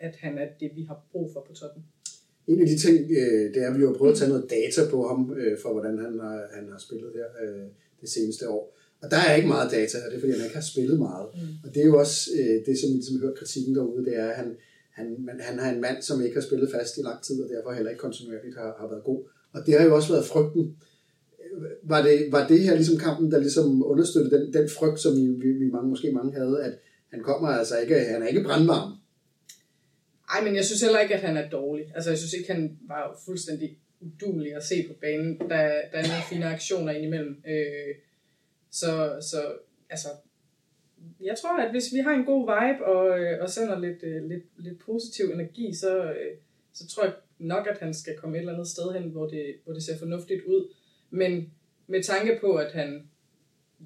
at han er det, vi har brug for på toppen. En af de ting, det er, at vi har prøvet at tage noget data på ham, for hvordan han har spillet her det seneste år. Og der er ikke meget data, og det er fordi, han ikke har spillet meget. Mm. Og det er jo også det, som vi ligesom hører kritikken derude, det er, at han har en mand, som ikke har spillet fast i lang tid, og derfor heller ikke kontinuerligt har været god. Og det har jo også været frygten. Var det her ligesom kampen, der ligesom understøttede den frygt, som vi måske mange havde, at han kommer altså ikke, han er ikke brandvarm. Ej, men jeg synes heller ikke, at han er dårlig. Altså, jeg synes ikke, han var fuldstændig uduelig at se på banen. Der er nogle fine aktioner indimellem. Så altså, jeg tror, at hvis vi har en god vibe og sender lidt positiv energi, så tror jeg nok, at han skal komme et eller andet sted hen, hvor det ser fornuftigt ud. Men med tanke på, at han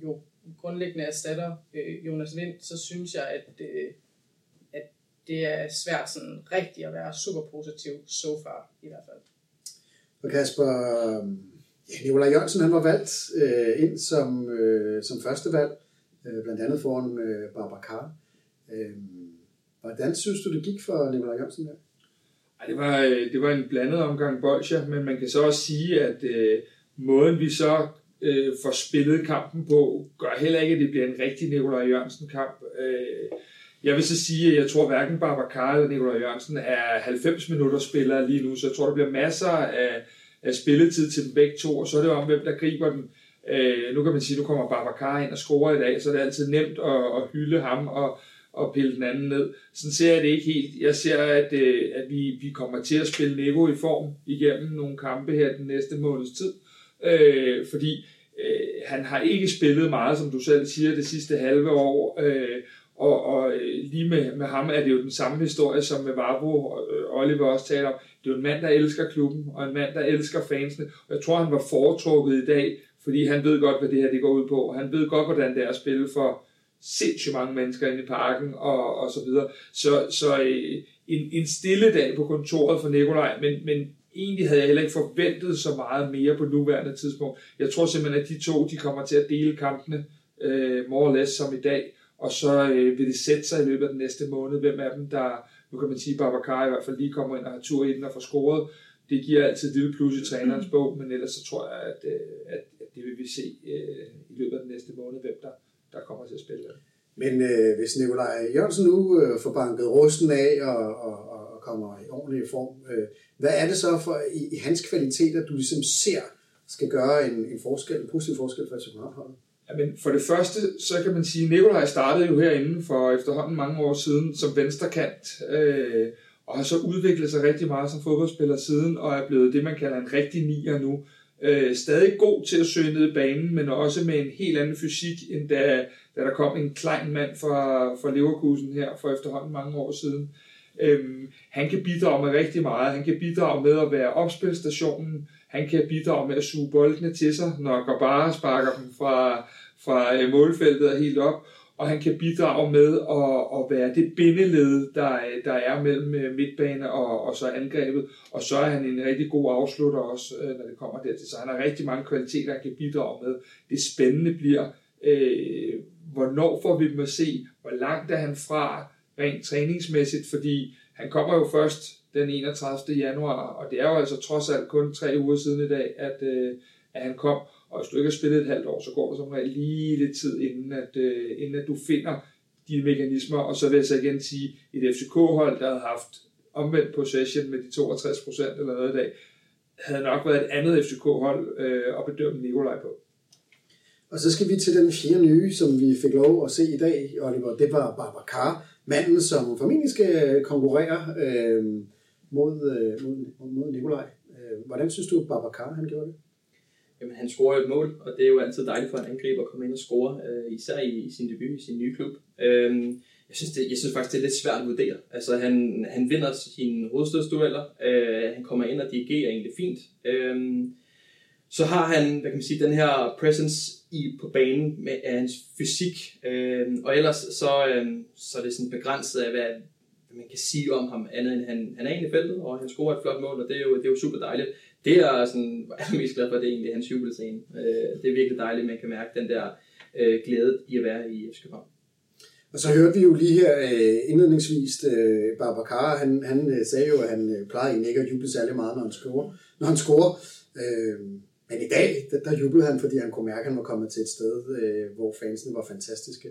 jo grundlæggende erstatter Jonas Wind, så synes jeg, at det er svært sådan rigtigt at være super positiv so far i hvert fald. Og Kasper, Nikolaj Jørgensen, han var valgt ind som førstevalg, blandt andet foran Babacar. Hvordan synes du, det gik for Nikolaj Jørgensen der? Ej, det var en blandet omgang bolcher, men man kan så også sige, at måden vi så får spillet kampen på, gør heller ikke, at det bliver en rigtig Nikolaj Jørgensen-kamp. Jeg vil så sige, at jeg tror hverken Babacar eller Nikolaj Jørgensen er 90 minutter spillere lige nu, så jeg tror, der bliver masser af spilletid til dem begge to, og så er det om, hvem der griber dem. Nu kan man sige, at nu kommer Babacar ind og scorer i dag, så er det altid nemt at hylde ham og pille den anden ned. Sådan ser jeg det ikke helt. Jeg ser, at vi kommer til at spille niveau i form igennem nogle kampe her den næste måneds tid, fordi han har ikke spillet meget, som du selv siger, det sidste halve år, og lige med ham er det jo den samme historie som med Varebro og Oliver også taler om. Det er jo en mand, der elsker klubben, og en mand, der elsker fansene, og jeg tror, han var foretrukket i dag, fordi han ved godt, hvad det her det går ud på. Han ved godt, hvordan det er at spille for sindssygt mange mennesker inde i parken, og så videre. Så en stille dag på kontoret for Nikolaj, men egentlig havde jeg heller ikke forventet så meget mere på nuværende tidspunkt. Jeg tror simpelthen, at de to de kommer til at dele kampene more or less som i dag, og så vil det sætte sig i løbet af den næste måned, hvem af dem, der, nu kan man sige, Babacar i hvert fald lige kommer ind og har tur i den og får scoret. Det giver altid et lille plus i trænerens bog, men ellers så tror jeg, at det vil vi se i løbet af den næste måned, hvem der kommer til at spille. Men hvis Nikolaj Jørgensen nu får banket rusten af og kommer i ordentlig form, hvad er det så for i hans kvaliteter, du ligesom ser skal gøre en forskel, en positiv forskel for København? Jamen, for det første, så kan man sige, at Nikolaj startede jo herinde for efterhånden mange år siden som venstrekant, og har så udviklet sig rigtig meget som fodboldspiller siden, og er blevet det, man kalder en rigtig nier nu. Stadig god til at søge ned i banen, men også med en helt anden fysik, end da der kom en klein mand fra Leverkusen her for efterhånden mange år siden. Han kan bidrage med rigtig meget. Han kan bidrage med at være opspilstationen. Han kan bidrage med at suge boldene til sig, når Grabara sparker dem fra målfeltet og helt op. Og han kan bidrage med at være det bindeled, der er mellem midtbane og så angrebet. Og så er han en rigtig god afslutter også, når det kommer dertil. Så han har rigtig mange kvaliteter, han kan bidrage med. Det spændende bliver, hvornår får vi dem at se, hvor langt er han fra rent træningsmæssigt, fordi han kommer jo først den 31. januar, og det er jo altså trods alt kun 3 uger siden i dag, at han kom. Og hvis du ikke har spillet et halvt år, så går der som regel lige lidt tid, inden at du finder dine mekanismer. Og så vil jeg så igen sige, et FCK-hold, der havde haft omvendt possession med de 62% eller noget i dag, havde nok været et andet FCK-hold at bedømme Nikolaj på. Og så skal vi til den 4. nye, som vi fik lov at se i dag, Oliver. Det var Babacar, manden, som formentlig skal konkurrere mod Nikolaj. Hvordan synes du, Babacar han gjorde det? Jamen, han scorer et mål, og det er jo altid dejligt for en angriber at komme ind og score, især i sin debut, i sin nye klub. Jeg synes faktisk, det er lidt svært at vurdere. Altså, han vinder sine hovedstødsdueller, han kommer ind og dirigerer egentlig fint. Så har han, hvad kan man sige, den her presence på banen med hans fysik, og ellers så er det sådan begrænset af, hvad man kan sige om ham, andet end han er egentlig feltet, og han scorer et flot mål, og det er jo super dejligt. Det er sådan, jeg er mest glad for, det er egentlig hans jubelscene. Det er virkelig dejligt, man kan mærke den der glæde i at være i FC København. Og så hørte vi jo lige her indledningsvis, Babacar, han sagde jo, at han plejede egentlig ikke at juble særlig meget, når han scorer. Men i dag, der jublede han, fordi han kunne mærke, at han var kommet til et sted, hvor fansene var fantastiske.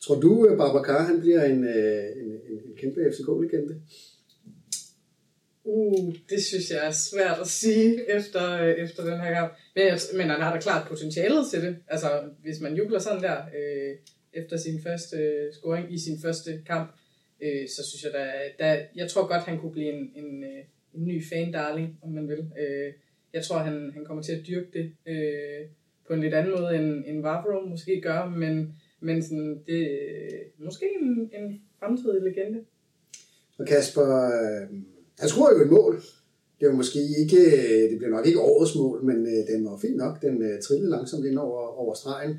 Tror du, Babacar, han bliver en kæmpe FCK-legende? Det synes jeg er svært at sige efter den her kamp. Men han har da klart potentialet til det. Altså, hvis man jubler sådan der efter sin første scoring i sin første kamp, så synes jeg da jeg tror godt, han kunne blive en ny fan-darling, om man vil. Jeg tror, han kommer til at dyrke det på en lidt anden måde, end Varebro måske gør, men sådan, det måske en fremtidig legende. Og Kasper, han skruer jo et mål. Det er jo måske ikke, det bliver nok ikke årets mål, men den var fint nok. Den trillede langsomt ind over stregen.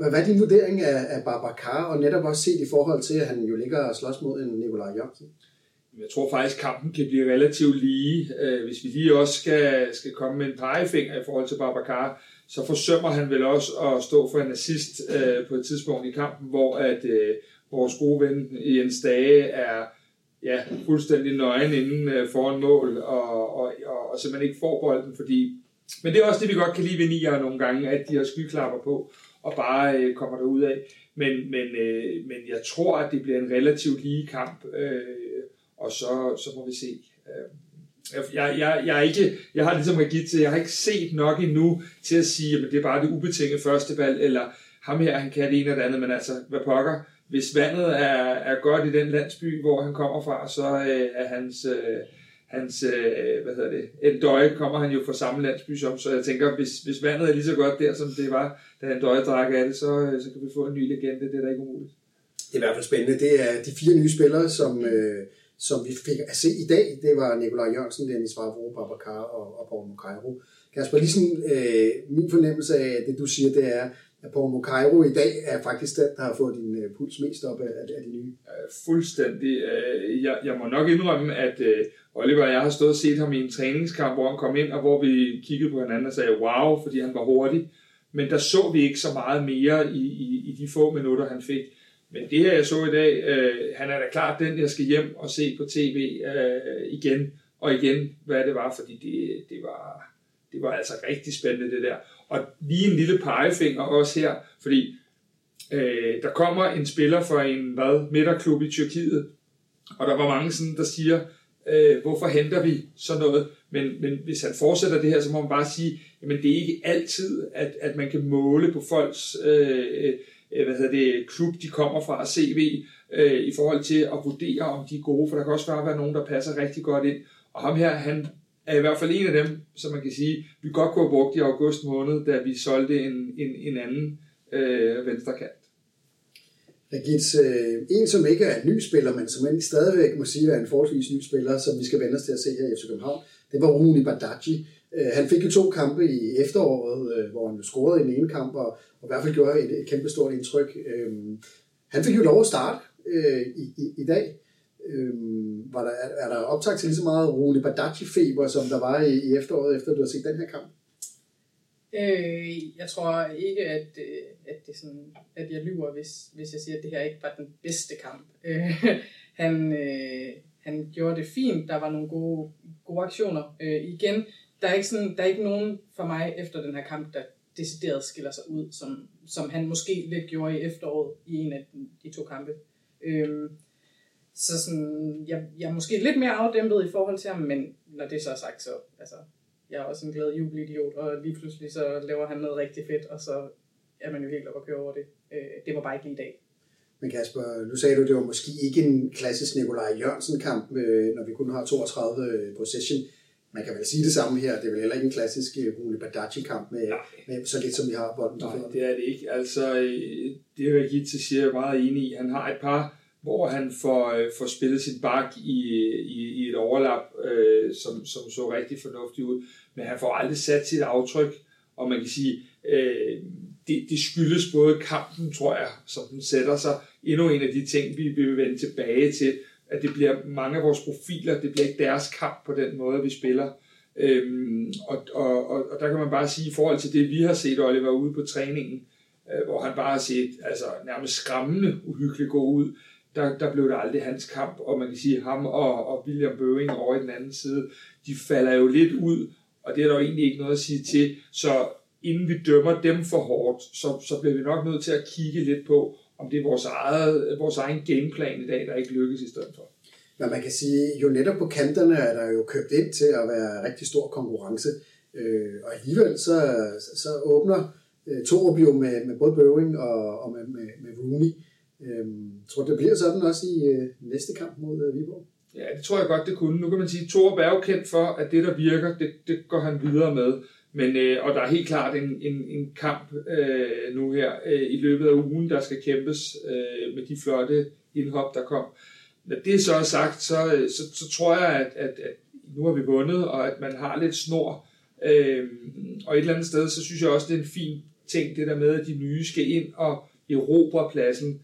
Hvad er din vurdering af Babacar, og netop også set i forhold til, at han jo ligger og slås mod en Nikolaj Jørgensen? Jeg tror faktisk, at kampen kan blive relativt lige. Hvis vi lige også skal komme med en pegefinger i forhold til Babacar, så forsømmer han vel også at stå for en assist på et tidspunkt i kampen, hvor at vores gode ven Jens Dage er fuldstændig nøgen inden foran mål og simpelthen ikke får bolden. Men det er også det, vi godt kan lide ved nier nogle gange, at de har skyklapper på og bare kommer derud af. Men jeg tror, at det bliver en relativt lige kamp. Og så må vi se. Jeg har ligesom Registe, jeg har ikke set nok endnu til at sige, at det er bare det ubetingede første valg, eller ham her, han kan det ene og det andet, men altså, hvad pokker? Hvis vandet er godt i den landsby, hvor han kommer fra, så er hans hvad hedder det, en døje kommer han jo fra samme landsby som, så jeg tænker, hvis vandet er lige så godt der, som det var, da en døje drak af det, så kan vi få en ny legende, det er da ikke umuligt. Det er i hvert fald spændende. Det er de 4 nye spillere, som vi fik at se i dag. Det var Nikolaj Jørgensen, Dennis Varebro, Babacar og Paul Mukairu. Kasper, lige sådan, min fornemmelse af det, du siger, det er, at Paul Mukairu i dag er faktisk den, der har fået din puls mest op af de nye. Fuldstændig. Jeg må nok indrømme, at Oliver og jeg har stået og set ham i en træningskamp, hvor han kom ind, og hvor vi kiggede på hinanden og sagde wow, fordi han var hurtig. Men der så vi ikke så meget mere i de få minutter, han fik. Men det her, jeg så i dag, han er da klart den, jeg skal hjem og se på tv igen og igen, hvad det var, fordi det var altså rigtig spændende, det der. Og lige en lille pegefinger også her, fordi der kommer en spiller fra en midterklub i Tyrkiet, og der var mange sådan, der siger, hvorfor henter vi sådan noget? Men hvis han fortsætter det her, så må man bare sige, jamen det er ikke altid, at man kan måle på folks... klub, de kommer fra CV, i forhold til at vurdere, om de er gode, for der kan også bare være nogen, der passer rigtig godt ind. Og ham her, han er i hvert fald en af dem, som man kan sige, vi godt kunne have brugt i august måned, da vi solgte en anden venstrekant. Regis, en som ikke er en ny spiller, men som man stadigvæk må sige, er en forholdsvis ny spiller, som vi skal vende os til at se her i FC København, det var Rooney Bardghji. Han fik jo 2 kampe i efteråret, hvor han jo scorede i den ene kamp, og i hvert fald gjorde et kæmpestort indtryk. Han fik jo lov at starte i dag. Er der optag til lige så meget Rooney Bardghji-feber, som der var i efteråret, efter du har set den her kamp? Jeg tror ikke, at det sådan, at jeg lyver, hvis jeg siger, at det her ikke var den bedste kamp. Han gjorde det fint. Der var nogle gode aktioner igen. Der er ikke nogen for mig efter den her kamp, der decideret skiller sig ud, som han måske lidt gjorde i efteråret i en af de 2 kampe. Så sådan, jeg er måske lidt mere afdæmpet i forhold til ham, men når det så er sagt, så altså, jeg er også en glad jubelidiot, og lige pludselig så laver han noget rigtig fedt, og så er man jo helt oppe at køre over det. Det var bare ikke lige i dag. Men Kasper, nu sagde du, det var måske ikke en klassisk Nikolaj Jørgensen-kamp, når vi kun har 32 possession. Man kan vel sige det samme her, det er vel heller ikke en klassisk Rooney Bardghji-kamp med så lidt, som vi har bolden. Nej, det er det ikke. Altså, det Registe siger, jeg er meget enig i. Han har et par, hvor han får spillet sit bak i et overlap, som så rigtig fornuftigt ud. Men han får aldrig sat sit aftryk, og man kan sige, det skyldes både kampen, tror jeg, som den sætter sig. Endnu en af de ting, vi vil vende tilbage til, at det bliver mange af vores profiler, det bliver ikke deres kamp på den måde, vi spiller. Og der kan man bare sige, i forhold til det, vi har set Oliver ude på træningen, hvor han bare har set altså, nærmest skræmmende uhyggeligt gå ud. Der blev det aldrig hans kamp, og man kan sige, ham og William Bøving over i den anden side, de falder jo lidt ud, og det er der jo egentlig ikke noget at sige til. Så inden vi dømmer dem for hårdt, så bliver vi nok nødt til at kigge lidt på, om det er vores egen gameplan i dag, der ikke lykkes i stedet for. Når man kan sige, jo netop på kanterne er der jo købt ind til at være rigtig stor konkurrence, og alligevel så åbner Torup jo med både Bøving og med Rooney. Tror det bliver sådan også i næste kamp mod Viborg? Ja, det tror jeg godt, det kunne. Nu kan man sige, at Torup er jo kendt for, at det, der virker, det går han videre med. Men, og der er helt klart en kamp nu her i løbet af ugen, der skal kæmpes med de flotte indhop, der kom. Når det så er sagt, så tror jeg, at nu har vi vundet, og at man har lidt snor. Og et eller andet sted, så synes jeg også, det er en fin ting, det der med, at de nye skal ind og erobre pladsen.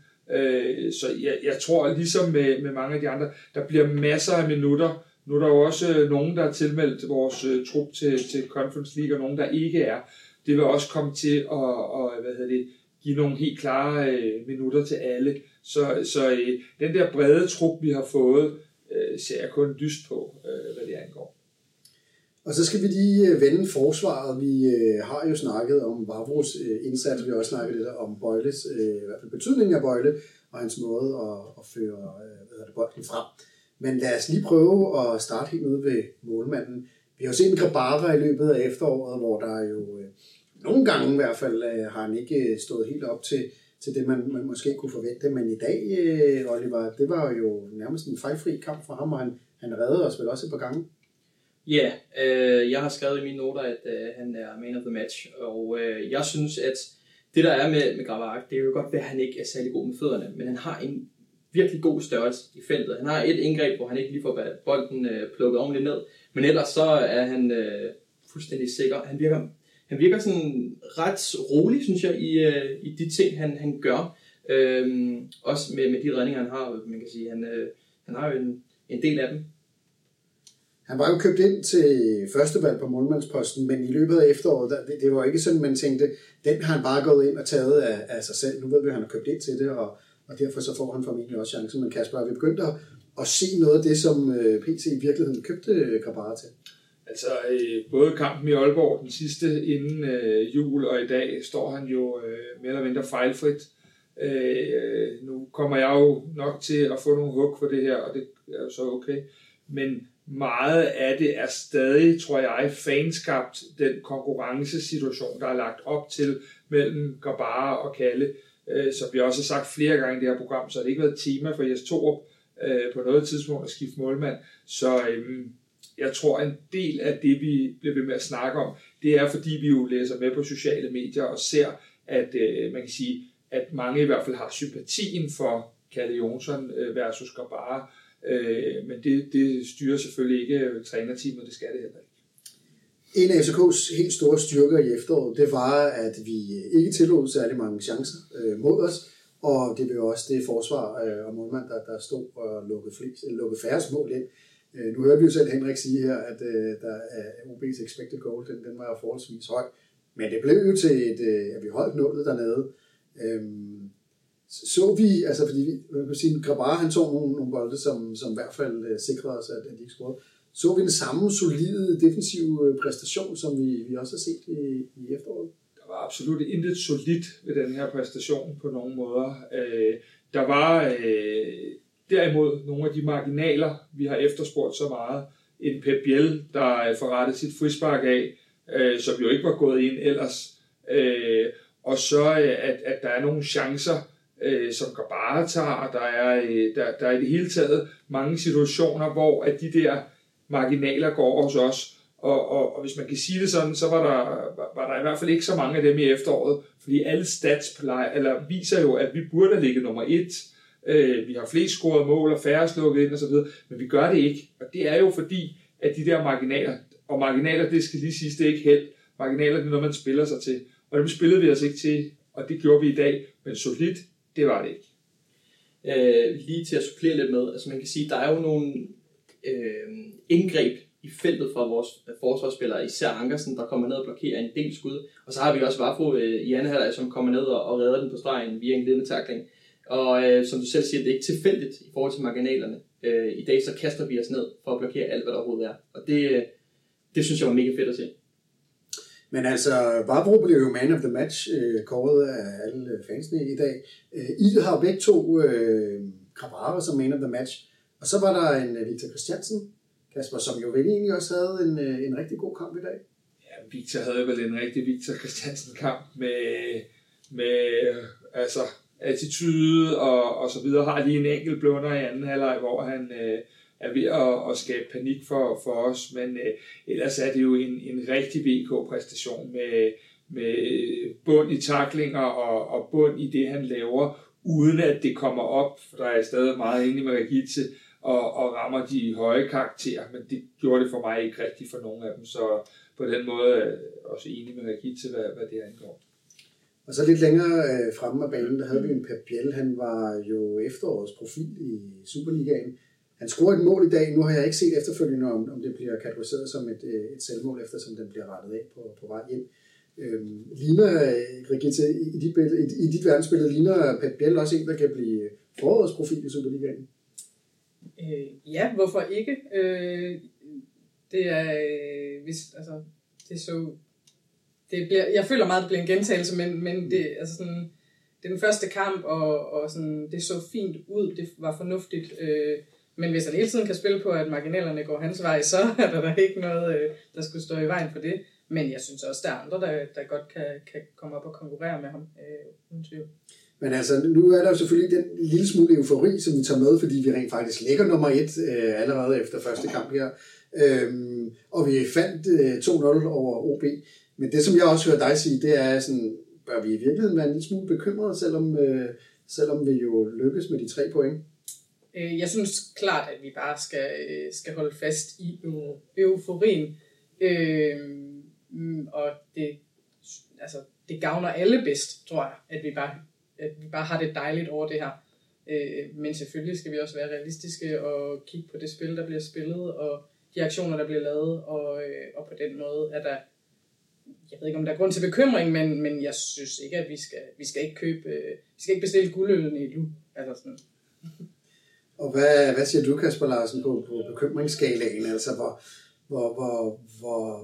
Så jeg tror, ligesom med mange af de andre, der bliver masser af minutter. Nu er der jo også nogen, der er tilmeldt vores trup til Conference League, og nogen, der ikke er. Det vil også komme til at give nogle helt klare minutter til alle. Så den der brede trup, vi har fået, ser jeg kun dyst på, hvad det angår. Og så skal vi lige vende forsvaret. Vi har jo snakket om Vavros indsats, vi har også snakket lidt om Boiles, i hvert fald betydningen af Boile, og hans måde at føre bolden frem. Men lad os lige prøve at starte helt ude ved målmanden. Vi har jo set en Grabara i løbet af efteråret, hvor der jo nogle gange i hvert fald har han ikke stået helt op til det, man måske kunne forvente. Men i dag, Oliver, det var jo nærmest en fejlfri kamp fra ham, og han reddede os vel også et par gange. Ja, jeg har skrevet i mine noter, at han er man of the match, og jeg synes, at det der er med Grabara, det er jo godt, at han ikke er særlig god med fødderne, men han har en virkelig god størrelse i feltet. Han har et indgreb, hvor han ikke lige får bolden plukket ordentligt ned, men ellers så er han fuldstændig sikker. Han virker sådan ret rolig, synes jeg, i de ting, han gør. Også med de redninger, han har. Man kan sige, han har jo en del af dem. Han var jo købt ind til førstevalg på målmandsposten, men i løbet af efteråret, det var jo ikke sådan, man tænkte, den har han bare gået ind og taget af sig selv. Nu ved vi, at han har købt ind til det, og derfor så får han formentlig også chancen. Men Kasper, vi begyndte at se noget af det, som PC i virkeligheden købte Grabara til. Altså, både kampen i Aalborg, den sidste inden jul, og i dag står han jo mere eller mindre fejlfrit. Nu kommer jeg jo nok til at få nogle hug for det her, og det er jo så okay. Men meget af det er stadig, tror jeg, fanskabt, den konkurrencesituation, der er lagt op til mellem Grabara og Kalle. Som vi også har sagt flere gange i det her program, så har det ikke været tema for Jess Thorup på noget tidspunkt at skifte målmand. Så jeg tror, en del af det, vi bliver ved med at snakke om, det er, fordi vi jo læser med på sociale medier og ser, at man kan sige, at mange i hvert fald har sympatien for Kalle Jonsson versus Grabara. Men det styrer selvfølgelig ikke trænerteamet, og det skal det heller ikke. En af FCK's helt store styrker i efteråret, det var, at vi ikke tillod særlig mange chancer mod os, og det blev også det forsvar og målmand, der stod og lukkede færre mål ind. Nu hører vi jo selv Henrik sige her, at der er OB's expected goal, den var forholdsvis høj, men det blev jo til, at vi holdt nullet dernede. Så vi, altså fordi man kan sige, Grabara han tog nogle bolde, som i hvert fald sikrede os, at de ikke scorede. Så vi den samme solide defensive præstation, som vi også har set i efteråret? Der var absolut intet solidt ved den her præstation på nogen måder. Der var derimod nogle af de marginaler, vi har efterspurgt så meget. En Pep Biel, der forrettede sit frispark af, som jo ikke var gået ind ellers. Og så at der er nogle chancer, som Grabara tager, og der er i det hele taget mange situationer, hvor at de der marginaler går hos os, og hvis man kan sige det sådan, så var der i hvert fald ikke så mange af dem i efteråret, fordi alle stats viser jo, at vi burde have ligget nummer 1, vi har flest scoret mål og færre slukket ind og så videre, men vi gør det ikke, og det er jo fordi, at de der marginaler, det skal lige siges, det er ikke held, marginaler det er noget, man spiller sig til, og dem spillede vi os ikke til, og det gjorde vi i dag, men solidt, det var det ikke. Lige til at supplere lidt med, altså man kan sige, der er jo nogle indgreb i feltet fra vores forsvarsspillere, især Ankersen, der kommer ned og blokerer en del skud. Og så har vi også Vafro i anden halvleg, som kommer ned og redder den på stregen via en glidende takling. Og som du selv siger, det er ikke tilfældigt i forhold til marginalerne. I dag så kaster vi os ned for at blokere alt, hvad der overhovedet er. Og det synes jeg var mega fedt at se. Men altså, Varebro blev jo man of the match, kåret af alle fansene i dag. I har begge to Grabara som man of the match. Og så var der en Victor Christiansen, Kasper, som jo vel egentlig også havde en rigtig god kamp i dag. Ja, Victor havde vel en rigtig Victor Christiansen-kamp med altså attitude og så videre. Har lige en enkelt blunder i anden halvleg, hvor han er ved at skabe panik for os, men ellers er det jo en rigtig VK-præstation med bund i taklinger og bund i det, han laver, uden at det kommer op, for der er jeg stadig meget enig med Registe, og rammer de høje karakterer, men det gjorde det for mig ikke rigtigt for nogen af dem, så på den måde også enig med Registe, hvad det angår. Og så lidt længere fremme af banen, der havde vi en Pep Biel, han var jo efterårets profil i Superligaen. Han scorede et mål i dag. Nu har jeg ikke set efterfølgende, om det bliver kategoriseret som et selvmål, eftersom den bliver rettet af på vej ind. Ligner, Registe, i dit verdensbillede, ligner Pep Biel også en, der kan blive forårets profil i Superligaen? Ja, hvorfor ikke? Det er... hvis, altså, det så... Det bliver, jeg føler meget, at det bliver en gentagelse, men det, altså sådan, det er den første kamp, og sådan, det så fint ud. Det var fornuftigt... Men hvis han hele tiden kan spille på, at marginalerne går hans vej, så er der ikke noget, der skulle stå i vejen for det. Men jeg synes også, der er andre, der godt kan komme op og konkurrere med ham. Uden tvivl. Men altså, nu er der jo selvfølgelig den lille smule eufori, som vi tager med, fordi vi rent faktisk ligger nummer 1 allerede efter første kamp her. Og vi fandt 2-0 over OB. Men det, som jeg også hører dig sige, det er sådan, bør vi i virkeligheden være en lille smule bekymrede, selvom vi jo lykkes med de 3 point? Jeg synes klart, at vi bare skal holde fast i euforien, og det, altså, det gavner alle bedst, tror jeg, at vi bare har det dejligt over det her. Men selvfølgelig skal vi også være realistiske og kigge på det spil, der bliver spillet, og de aktioner, der bliver lavet, og på den måde er der, jeg ved ikke, om der er grund til bekymring, men jeg synes ikke, at vi skal ikke købe, vi skal ikke bestille guldølen endnu, altså sådan. Og hvad siger du, Kasper Larsen, på bekymringsskalaen? Altså,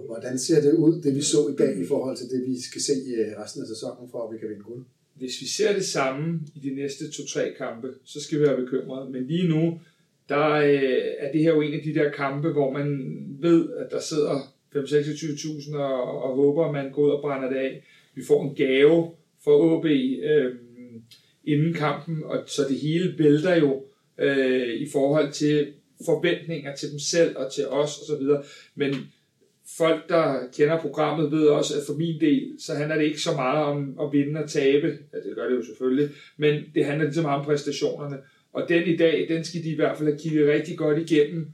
hvordan ser det ud, det vi så i dag, i forhold til det, vi skal se i resten af sæsonen, for at vi kan vinde guld? Hvis vi ser det samme i de næste 2-3 kampe, så skal vi være bekymrede. Men lige nu, der er det her jo en af de der kampe, hvor man ved, at der sidder 5-26.000 og håber, at man går ud og brænder det af. Vi får en gave fra OB inden kampen, og så det hele vælter jo i forhold til forventninger til dem selv og til os og så videre. Men folk, der kender programmet, ved også, at for min del, så handler det ikke så meget om at vinde og tabe. Ja, det gør det jo selvfølgelig, men det handler ligesom om præstationerne. Og den i dag, den skal de i hvert fald have kigget rigtig godt igennem,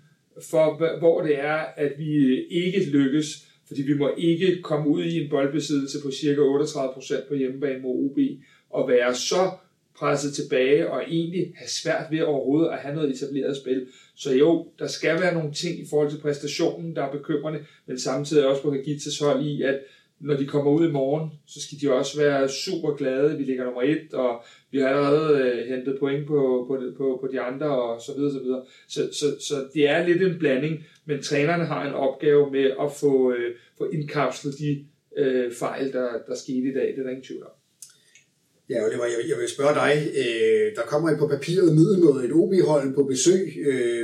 for hvor det er, at vi ikke lykkes, fordi vi må ikke komme ud i en boldbesiddelse på cirka 38% på hjemmebane mod OB, og være så presset tilbage og egentlig have svært ved overhovedet at have noget etableret spil. Så jo, der skal være nogle ting i forhold til præstationen, der er bekymrende, men samtidig også på Registes hold i, at når de kommer ud i morgen, så skal de også være super glade. Vi ligger nummer 1, og vi har allerede hentet point på de andre og så videre, så videre. Så det er lidt en blanding, men trænerne har en opgave med at få indkapslet de fejl, der skete i dag. Det er der ingen tvivl om. Ja, Oliver, jeg vil spørge dig. Der kommer et på papiret middelmåde et OB-hold på besøg.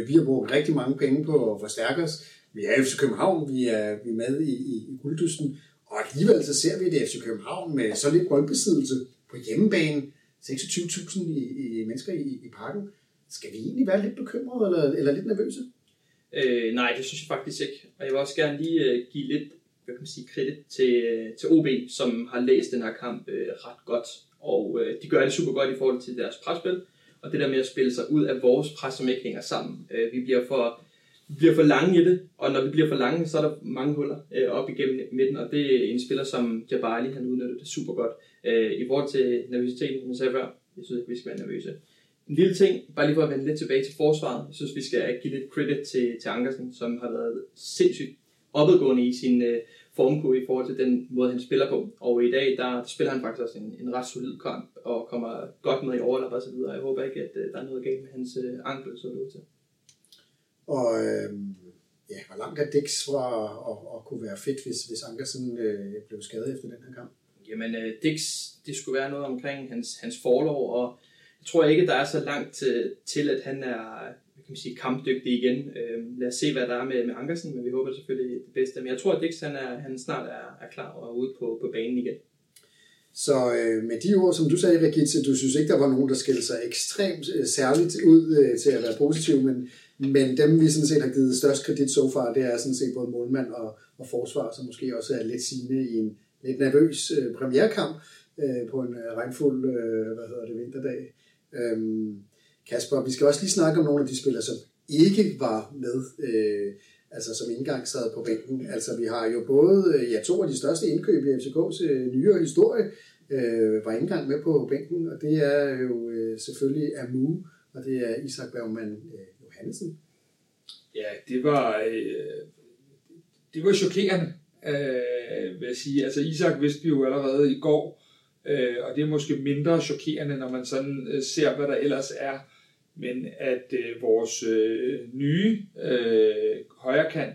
Vi har brugt rigtig mange penge på at forstærke os. Vi er FC København, vi er med i gulddysten. Og alligevel så ser vi det FC København med så lidt boldbesiddelse på hjemmebane. 26.000 mennesker i parken. Skal vi egentlig være lidt bekymrede eller lidt nervøse? Nej, det synes jeg faktisk ikke. Og jeg vil også gerne lige give lidt, hvad kan man sige, kredit til OB, som har læst den her kamp ret godt. Og de gør det super godt i forhold til deres presspil, og det der med at spille sig ud af vores pres, som ikke hænger sammen. Vi bliver for lange i det, og når vi bliver for lange, så er der mange huller op igennem midten, og det er en spiller som Jabali, han udnytter det super godt. I forhold til nervøsiteten, som jeg sagde før, jeg synes ikke, vi skal være nervøse. En lille ting, bare lige for at vende lidt tilbage til forsvaret. Jeg synes, vi skal give lidt credit til Ankersen, som har været sindssygt opadgående i sin formkurve i forhold til den måde, han spiller på. Og i dag, der spiller han faktisk også en ret solid kamp og kommer godt med i overlap og så videre. Jeg håber ikke, at der er noget galt med hans ankel, så det til. Og ja, hvor langt er Dix fra at kunne være fedt, hvis Ankersen blev skadet efter den her kamp? Jamen, Dix, det skulle være noget omkring hans forlov, og jeg tror ikke, der er så langt til, at han er, kan man sige, kampdygtig igen. Lad os se, hvad der er med Ankersen, men vi håber selvfølgelig det bedste. Men jeg tror, at Dix han snart er klar og er ude på banen igen. Så med de ord, som du sagde, Registe, du synes ikke, der var nogen, der skilte sig ekstremt særligt ud til at være positiv, men dem, vi sådan set har givet størst kredit so far, det er sådan set både målmand og forsvar, som måske også er lidt sigende i en lidt nervøs premierkamp på en regnfuld vinterdag. Kasper, vi skal også lige snakke om nogle af de spillere, som ikke var med, altså som engang sad på bænken. Altså vi har jo både to af de største indkøb i FCK's nyere historie, var engang med på bænken, og det er jo selvfølgelig Amu, og det er Isak Bergmann Johansen. Ja, det var chokerende, vil jeg sige. Altså Isak vidste vi jo allerede i går, og det er måske mindre chokerende, når man sådan ser, hvad der ellers er. Men at vores nye højrekant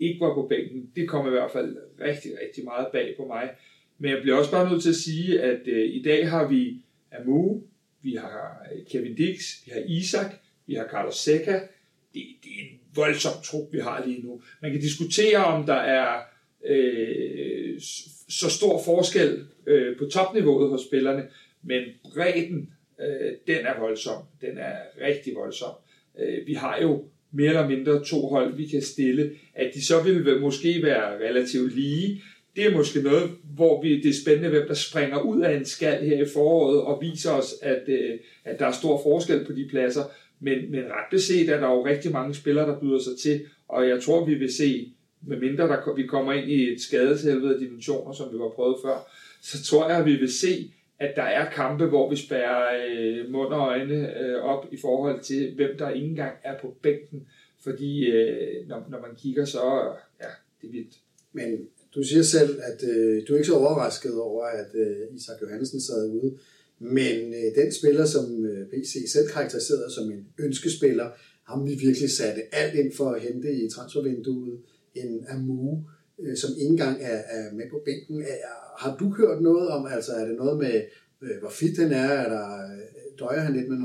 ikke var på bænken, det kom i hvert fald rigtig, rigtig meget bag på mig. Men jeg bliver også bare nødt til at sige, at i dag har vi Amu, vi har Kevin Dix, vi har Isak, vi har Carlos Seca. Det er en voldsom trup, vi har lige nu. Man kan diskutere, om der er så stor forskel på topniveauet hos spillerne, men bredden, den er voldsom. Den er rigtig voldsom. Vi har jo mere eller mindre to hold, vi kan stille. At de så vil måske være relativt lige, det er måske noget, hvor det er spændende, hvem der springer ud af en skal her i foråret og viser os, at der er stor forskel på de pladser. Men ret beset er der jo rigtig mange spillere, der byder sig til, og jeg tror, vi vil se, medmindre vi kommer ind i et skadeshelvede af dimensioner, som vi var prøvet før, så tror jeg, at vi vil se, at der er kampe, hvor vi spærrer mund og øjne op i forhold til, hvem der ikke engang er på bænken. Fordi når man kigger, så ja, det er vildt. Men du siger selv, at du er ikke så overrasket over, at Isak Johansen sad ude. Men den spiller, som BC selv karakteriserede som en ønskespiller, ham vi virkelig satte alt ind for at hente i transfervinduet, en Amu, som ikke engang er med på bænken. Har du hørt noget om, altså er det noget med, hvor fit den er, døjer han lidt med,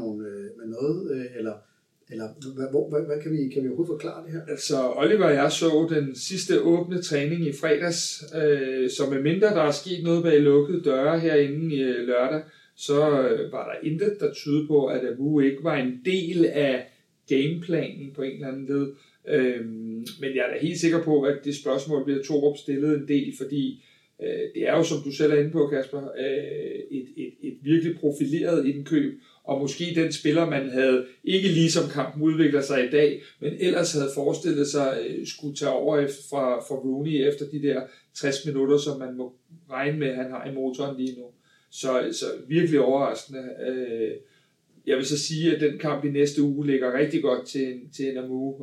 noget, eller hvad kan vi overhovedet forklare det her? Altså Oliver og jeg så den sidste åbne træning i fredags, så medmindre der er sket noget bag lukkede døre herinde i lørdag, så var der intet, der tydede på, at Abu ikke var en del af gameplanen på en eller anden led. Men jeg er da helt sikker på, at det spørgsmål bliver Thorup stillet en del, fordi det er jo, som du selv er inde på, Kasper, et virkelig profileret indkøb, og måske den spiller, man havde, ikke ligesom kampen udvikler sig i dag, men ellers havde forestillet sig skulle tage over fra Rooney efter de der 60 minutter, som man må regne med, han har i motoren lige nu. Så virkelig overraskende. Jeg vil så sige, at den kamp i næste uge ligger rigtig godt til en Amu,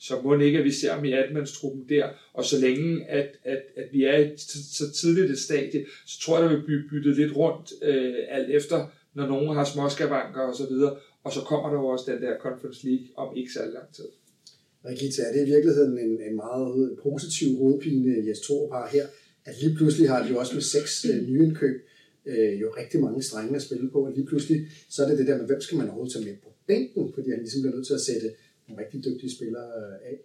så må ikke, at vi ser ham i 18-mandstruppen der, og så længe, at vi er i så tidligt et stadie, så tror jeg, der vil blive byttet lidt rundt alt efter, når nogen har småskavanker og så videre, og så kommer der også den der Conference League om ikke så lang tid. Registe, er det i virkeligheden en meget positiv hovedpine, Jess Thorup har her, at lige pludselig har de jo også med 6 nyindkøb, jo rigtig mange strenge at spille på, og lige pludselig, så er det det der med, hvem skal man overhovedet tage med på bænken, fordi han ligesom bliver nødt til at sætte nogle rigtig dygtige spillere af.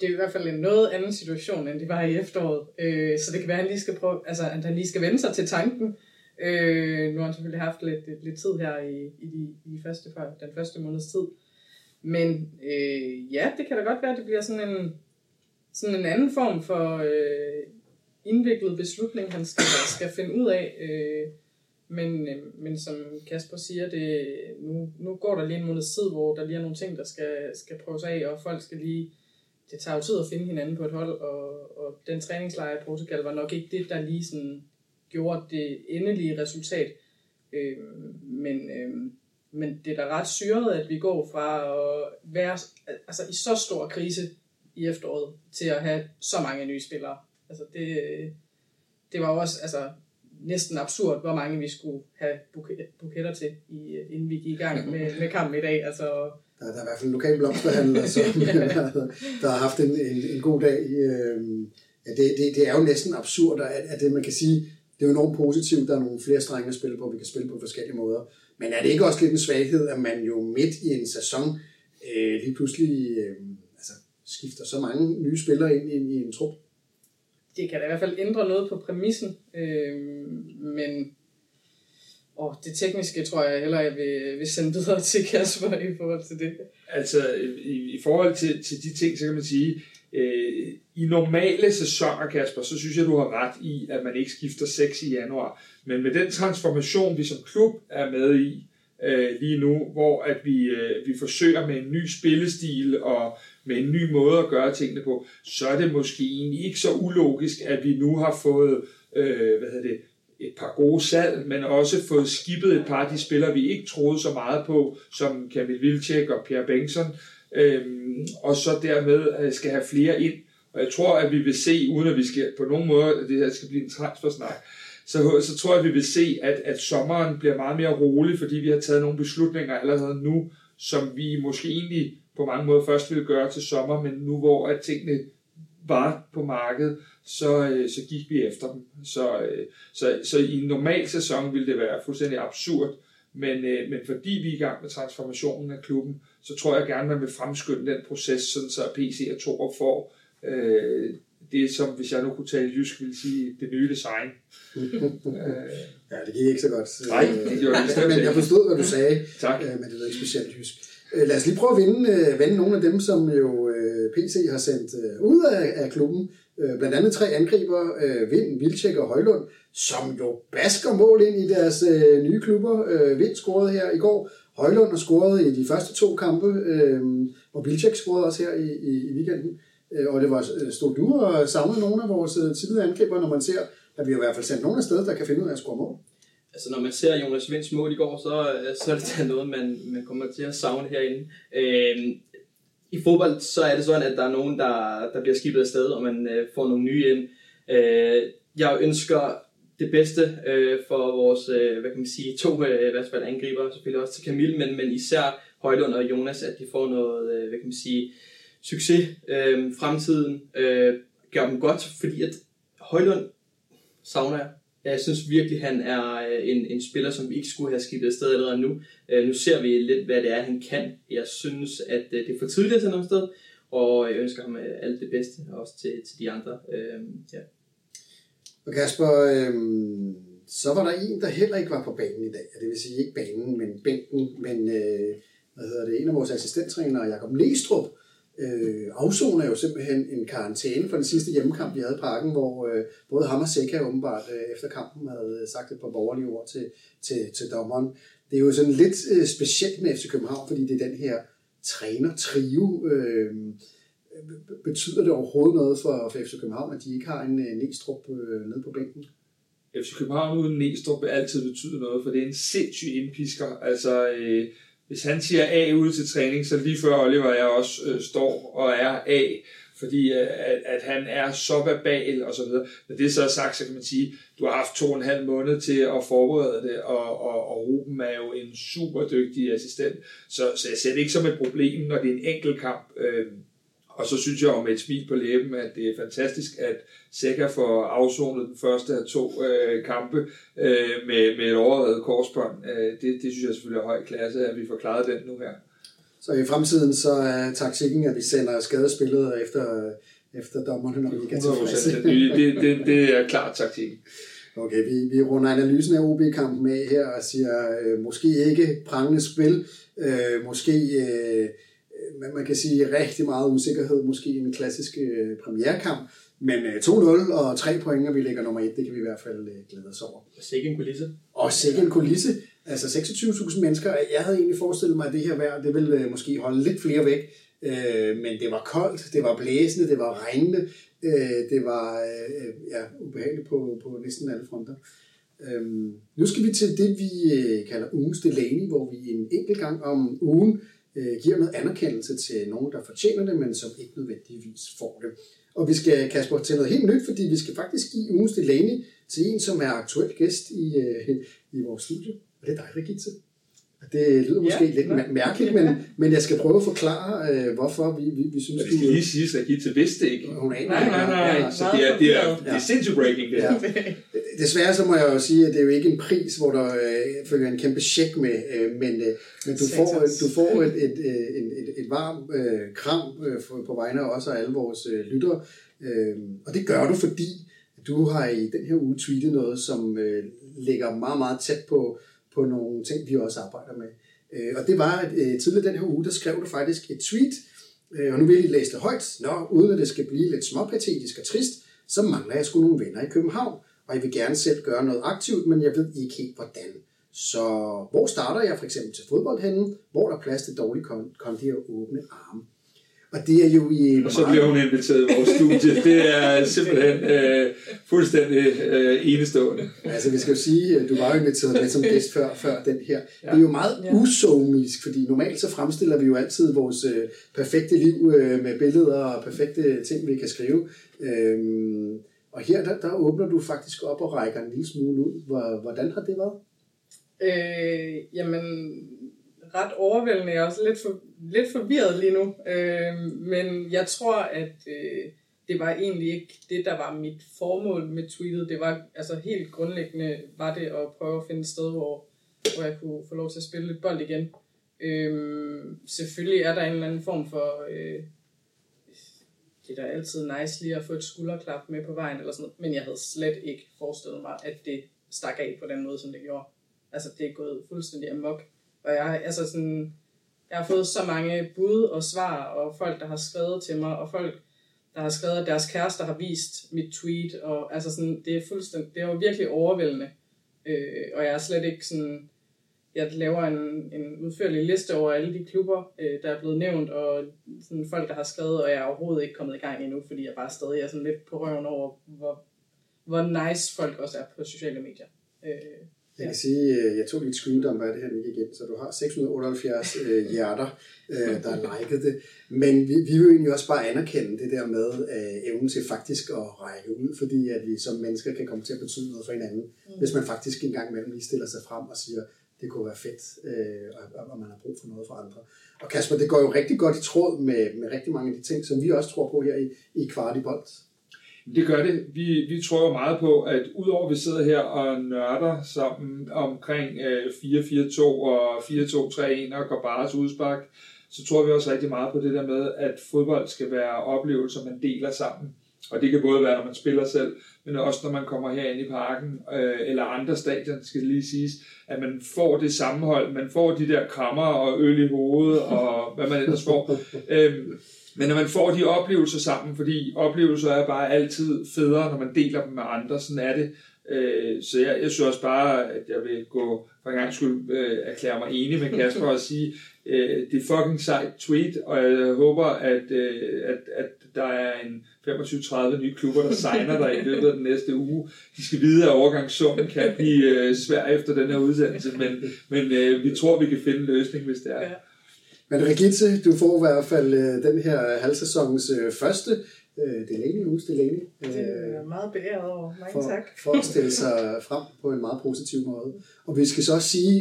Det er i hvert fald en noget anden situation, end det var i efteråret, så det kan være, at han lige skal prøve, altså at han lige skal vende sig til tanken. Nu har han selvfølgelig haft lidt tid her den første måneds tid, men ja, det kan da godt være, at det bliver sådan en anden form for indviklet beslutning, han skal finde ud af, men som Kasper siger, det, nu går der lige en måneds tid, hvor der lige er nogle ting, der skal prøves af, og folk skal lige, det tager jo tid at finde hinanden på et hold, og den træningslejr i Portugal var nok ikke det, der lige sådan gjorde det endelige resultat, men Men det er da ret syret, at vi går fra at være altså, i så stor krise i efteråret, til at have så mange nye spillere. Altså, det var også altså, næsten absurd, hvor mange vi skulle have buketter til, inden vi gik i gang med kampen i dag. Altså, der er i hvert fald en lokal blomsterhandler, som der har haft en god dag. Ja, det er jo næsten absurd, at det, man kan sige, det er jo enormt positivt, der er nogle flere strenge at spille på, vi kan spille på forskellige måder. Men er det ikke også lidt en svaghed, at man jo midt i en sæson lige pludselig altså, skifter så mange nye spillere ind i en trup? Det kan da i hvert fald ændre noget på præmissen, men det tekniske tror jeg hellere, jeg vil sende videre til Kasper i forhold til det. Altså i forhold til de ting, så kan man sige, i normale sæsoner, Kasper, så synes jeg, du har ret i, at man ikke skifter 6 i januar. Men med den transformation, vi som klub er med i lige nu, hvor at vi forsøger med en ny spillestil og med en ny måde at gøre tingene på, så er det måske egentlig ikke så ulogisk, at vi nu har fået et par gode salg, men også fået skibet et par af de spillere, vi ikke troede så meget på, som Kamil Vilcek og Pierre Bengtsson, og så dermed skal have flere ind. Og jeg tror, at vi vil se, uden at vi skal på nogen måde, at det her skal blive en transfersnak, så tror jeg, at vi vil se, at sommeren bliver meget mere rolig, fordi vi har taget nogle beslutninger allerede nu, som vi måske egentlig på mange måder først ville gøre til sommer, men nu hvor at tingene var på markedet, så gik vi efter dem. Så i en normal sæson ville det være fuldstændig absurd, men fordi vi er i gang med transformationen af klubben, så tror jeg gerne, man vil fremskynde den proces, sådan så PC og Thorup får det, som hvis jeg nu kunne tale jysk, ville sige det nye design. Ja, det gik ikke så godt. Nej, det gjorde det. Men jeg forstod, hvad du sagde, tak. Men det var ikke specielt jysk. Lad os lige prøve at vende nogle af dem, som jo PC har sendt ud af klubben. Blandt andet 3 angriber, Wind, Vilcek og Højlund, som jo basker mål ind i deres nye klubber. Wind scorede her i går, Højlund har scoret i de første 2 kampe, og Vilcek scorede også her i weekenden. Og det var stod du og savnede nogle af vores tidligere angriber, når man ser, at vi i hvert fald sendt nogle af steder, der kan finde ud af at score mål. Altså når man ser Jonas Winds mål i går, så er det da noget, man kommer til at savne herinde. I fodbold så er det sådan, at der er nogen, der bliver skibet afsted, og man får nogle nye ind. Jeg ønsker det bedste for vores, hvad kan man sige, 2 i hvert fald angriber, selvfølgelig også til Kamil, men især Højlund og Jonas, at de får noget, hvad kan man sige, succes, fremtiden, gør dem godt, fordi at Højlund savner jeg. Jeg synes virkelig, han er en spiller, som vi ikke skulle have skibet afsted allerede nu. Nu ser vi lidt, hvad det er, han kan. Jeg synes, at det er for tidligt at sende ham afsted, og jeg ønsker ham alt det bedste, også til de andre. Ja. Og Kasper, så var der en, der heller ikke var på banen i dag. Det vil sige ikke banen, men bænken. Men en af vores assistenttrænere, Jakob Næstrup, afsoner jo simpelthen en karantæne for den sidste hjemmekamp, vi havde i Parken, hvor både ham og Seca åbenbart efter kampen havde sagt et par borgerlige ord til dommeren. Det er jo sådan lidt specielt med FC København, fordi det er den her træner-trio. Betyder det overhovedet noget for FC København, at de ikke har en Næstrup nede på bænken? FC København uden Næstrup vil altid betyde noget, for det er en sindssyg indpisker. Altså... Hvis han siger A ude til træning, så lige før Oliver og jeg også står og er A, fordi at han er så verbal og så videre. Når det så er sagt, så kan man sige, du har haft 2,5 måneder til at forberede det, og Ruben er jo en super dygtig assistent, så jeg ser det ikke som et problem, når det er en enkelt kamp. Og så synes jeg om et smil på læben, at det er fantastisk, at Seca får afsonet den første af 2 kampe med et overredet korsbånd. Det synes jeg selvfølgelig er høj klasse, at vi får klaret den nu her. Så i fremtiden så er taktikken, at vi sender skadespillere efter dommerne, når vi kan tilfredse. Det er klart taktikken. Okay, vi runder analysen af OB-kampen af her og siger, måske ikke prangende spil, måske... man kan sige rigtig meget usikkerhed, måske i en klassisk premierekamp, men 2-0 og 3 point, og vi ligger nummer 1, det kan vi i hvert fald glæde os over. Og sikke en kulisse. Altså 26.000 mennesker, jeg havde egentlig forestillet mig, at det her vejr, det ville måske holde lidt flere væk, men det var koldt, det var blæsende, det var regnende, det var ubehageligt på næsten alle fronter. Nu skal vi til det, vi kalder ugens Delaney, hvor vi en enkelt gang om ugen giver noget anerkendelse til nogen, der fortjener det, men som ikke nødvendigvis får det. Og vi skal, Kasper, til noget helt nyt, fordi vi skal faktisk give ugens Delaney til en, som er aktuel gæst i vores studie. Og det er dig, Registe. Det lyder måske lidt mærkeligt, men jeg skal prøve at forklare, hvorfor vi synes, du... Jeg skal lige sige, at Gitte vidste ikke. Hun aner. Nej. Så det er sindssygt breaking, det her. Ja. Desværre så må jeg jo sige, at det er jo ikke en pris, hvor der følger en kæmpe check med, men du får et varmt kram på vegne af os og alle vores lyttere. Og det gør du, fordi du har i den her uge tweetet noget, som ligger meget, meget tæt på nogle ting, vi også arbejder med. Og det var, at tidligere den her uge, der skrev du faktisk et tweet, og nu vil jeg læse det højt. Uden at det skal blive lidt småpatetisk og trist, så mangler jeg sgu nogle venner i København, og jeg vil gerne selv gøre noget aktivt, men jeg ved ikke helt hvordan. Så hvor starter jeg for eksempel til fodbold henne? Hvor der er plads til dårlig kondi og åbne arme? Og det er jo i... Og så bliver hun inviteret i vores studie. Det er simpelthen fuldstændig enestående. Altså, vi skal jo sige, at du var jo inviteret lidt som gæst før den her. Ja. Det er jo meget usomisk, fordi normalt så fremstiller vi jo altid vores perfekte liv med billeder og perfekte ting, vi kan skrive. Og her, der åbner du faktisk op og rækker en lille smule ud. Hvordan har det været? Jamen... Ret overvældende. Jeg er også lidt forvirret lige nu. Men jeg tror, at det var egentlig ikke det, der var mit formål med tweetet. Det var altså helt grundlæggende, var det at prøve at finde et sted, hvor jeg kunne få lov til at spille lidt bold igen. Selvfølgelig er der en eller anden form for... det er altid nice lige at få et skulderklap med på vejen, eller sådan noget. Men jeg havde slet ikke forestillet mig, at det stak af på den måde, som det gjorde. Altså, det er gået fuldstændig amok. Og jeg har fået så mange bud og svar, og folk, der har skrevet til mig, og folk, der har skrevet, at deres kærester har vist mit tweet, og altså sådan, det er fuldstændig, det var virkelig overvældende, og jeg er slet ikke sådan, jeg laver en udførlig liste over alle de klubber, der er blevet nævnt, og sådan folk, der har skrevet, og jeg er overhovedet ikke kommet i gang endnu, fordi jeg bare stadig er sådan lidt på røven over, hvor nice folk også er på sociale medier. Jeg kan sige, at jeg tog lidt screendom, hvad det her ikke igen, så du har 678 hjerter, der har liket det. Men vi vil egentlig også bare anerkende det der med evnen til faktisk at række ud, fordi at vi som mennesker kan komme til at betyde noget for hinanden, hvis man faktisk en gang imellem lige stiller sig frem og siger, det kunne være fedt, og man har brug for noget for andre. Og Kasper, det går jo rigtig godt i tråd med rigtig mange af de ting, som vi også tror på her i Kvartibolt. Det gør det. Vi tror jo meget på, at udover vi sidder her og nørder sammen omkring 4-4-2 og 4-2-3-1 og Grabaras udspark, så tror vi også rigtig meget på det der med, at fodbold skal være oplevelser, man deler sammen. Og det kan både være, når man spiller selv, men også når man kommer herind i parken eller andre stadion, skal lige siges, at man får det sammenhold, man får de der krammer og øl i hovedet og hvad man ellers får. Men når man får de oplevelser sammen, fordi oplevelser er bare altid federe, når man deler dem med andre, sådan er det. Så jeg synes også bare, at jeg vil gå for en gang skyld erklære mig enig med Kasper og sige, det er fucking sejt tweet, og jeg håber, at der er en 25-30 nye klubber, der signer dig i løbet af den næste uge. De skal vide, at overgangssummen kan blive svær efter den her udsendelse, men vi tror, vi kan finde en løsning, hvis det er. Men Registe, du får i hvert fald den her halvsæsons første Delaney. Det er meget beæret over. Mange tak. For at stille sig frem på en meget positiv måde. Og vi skal så også sige,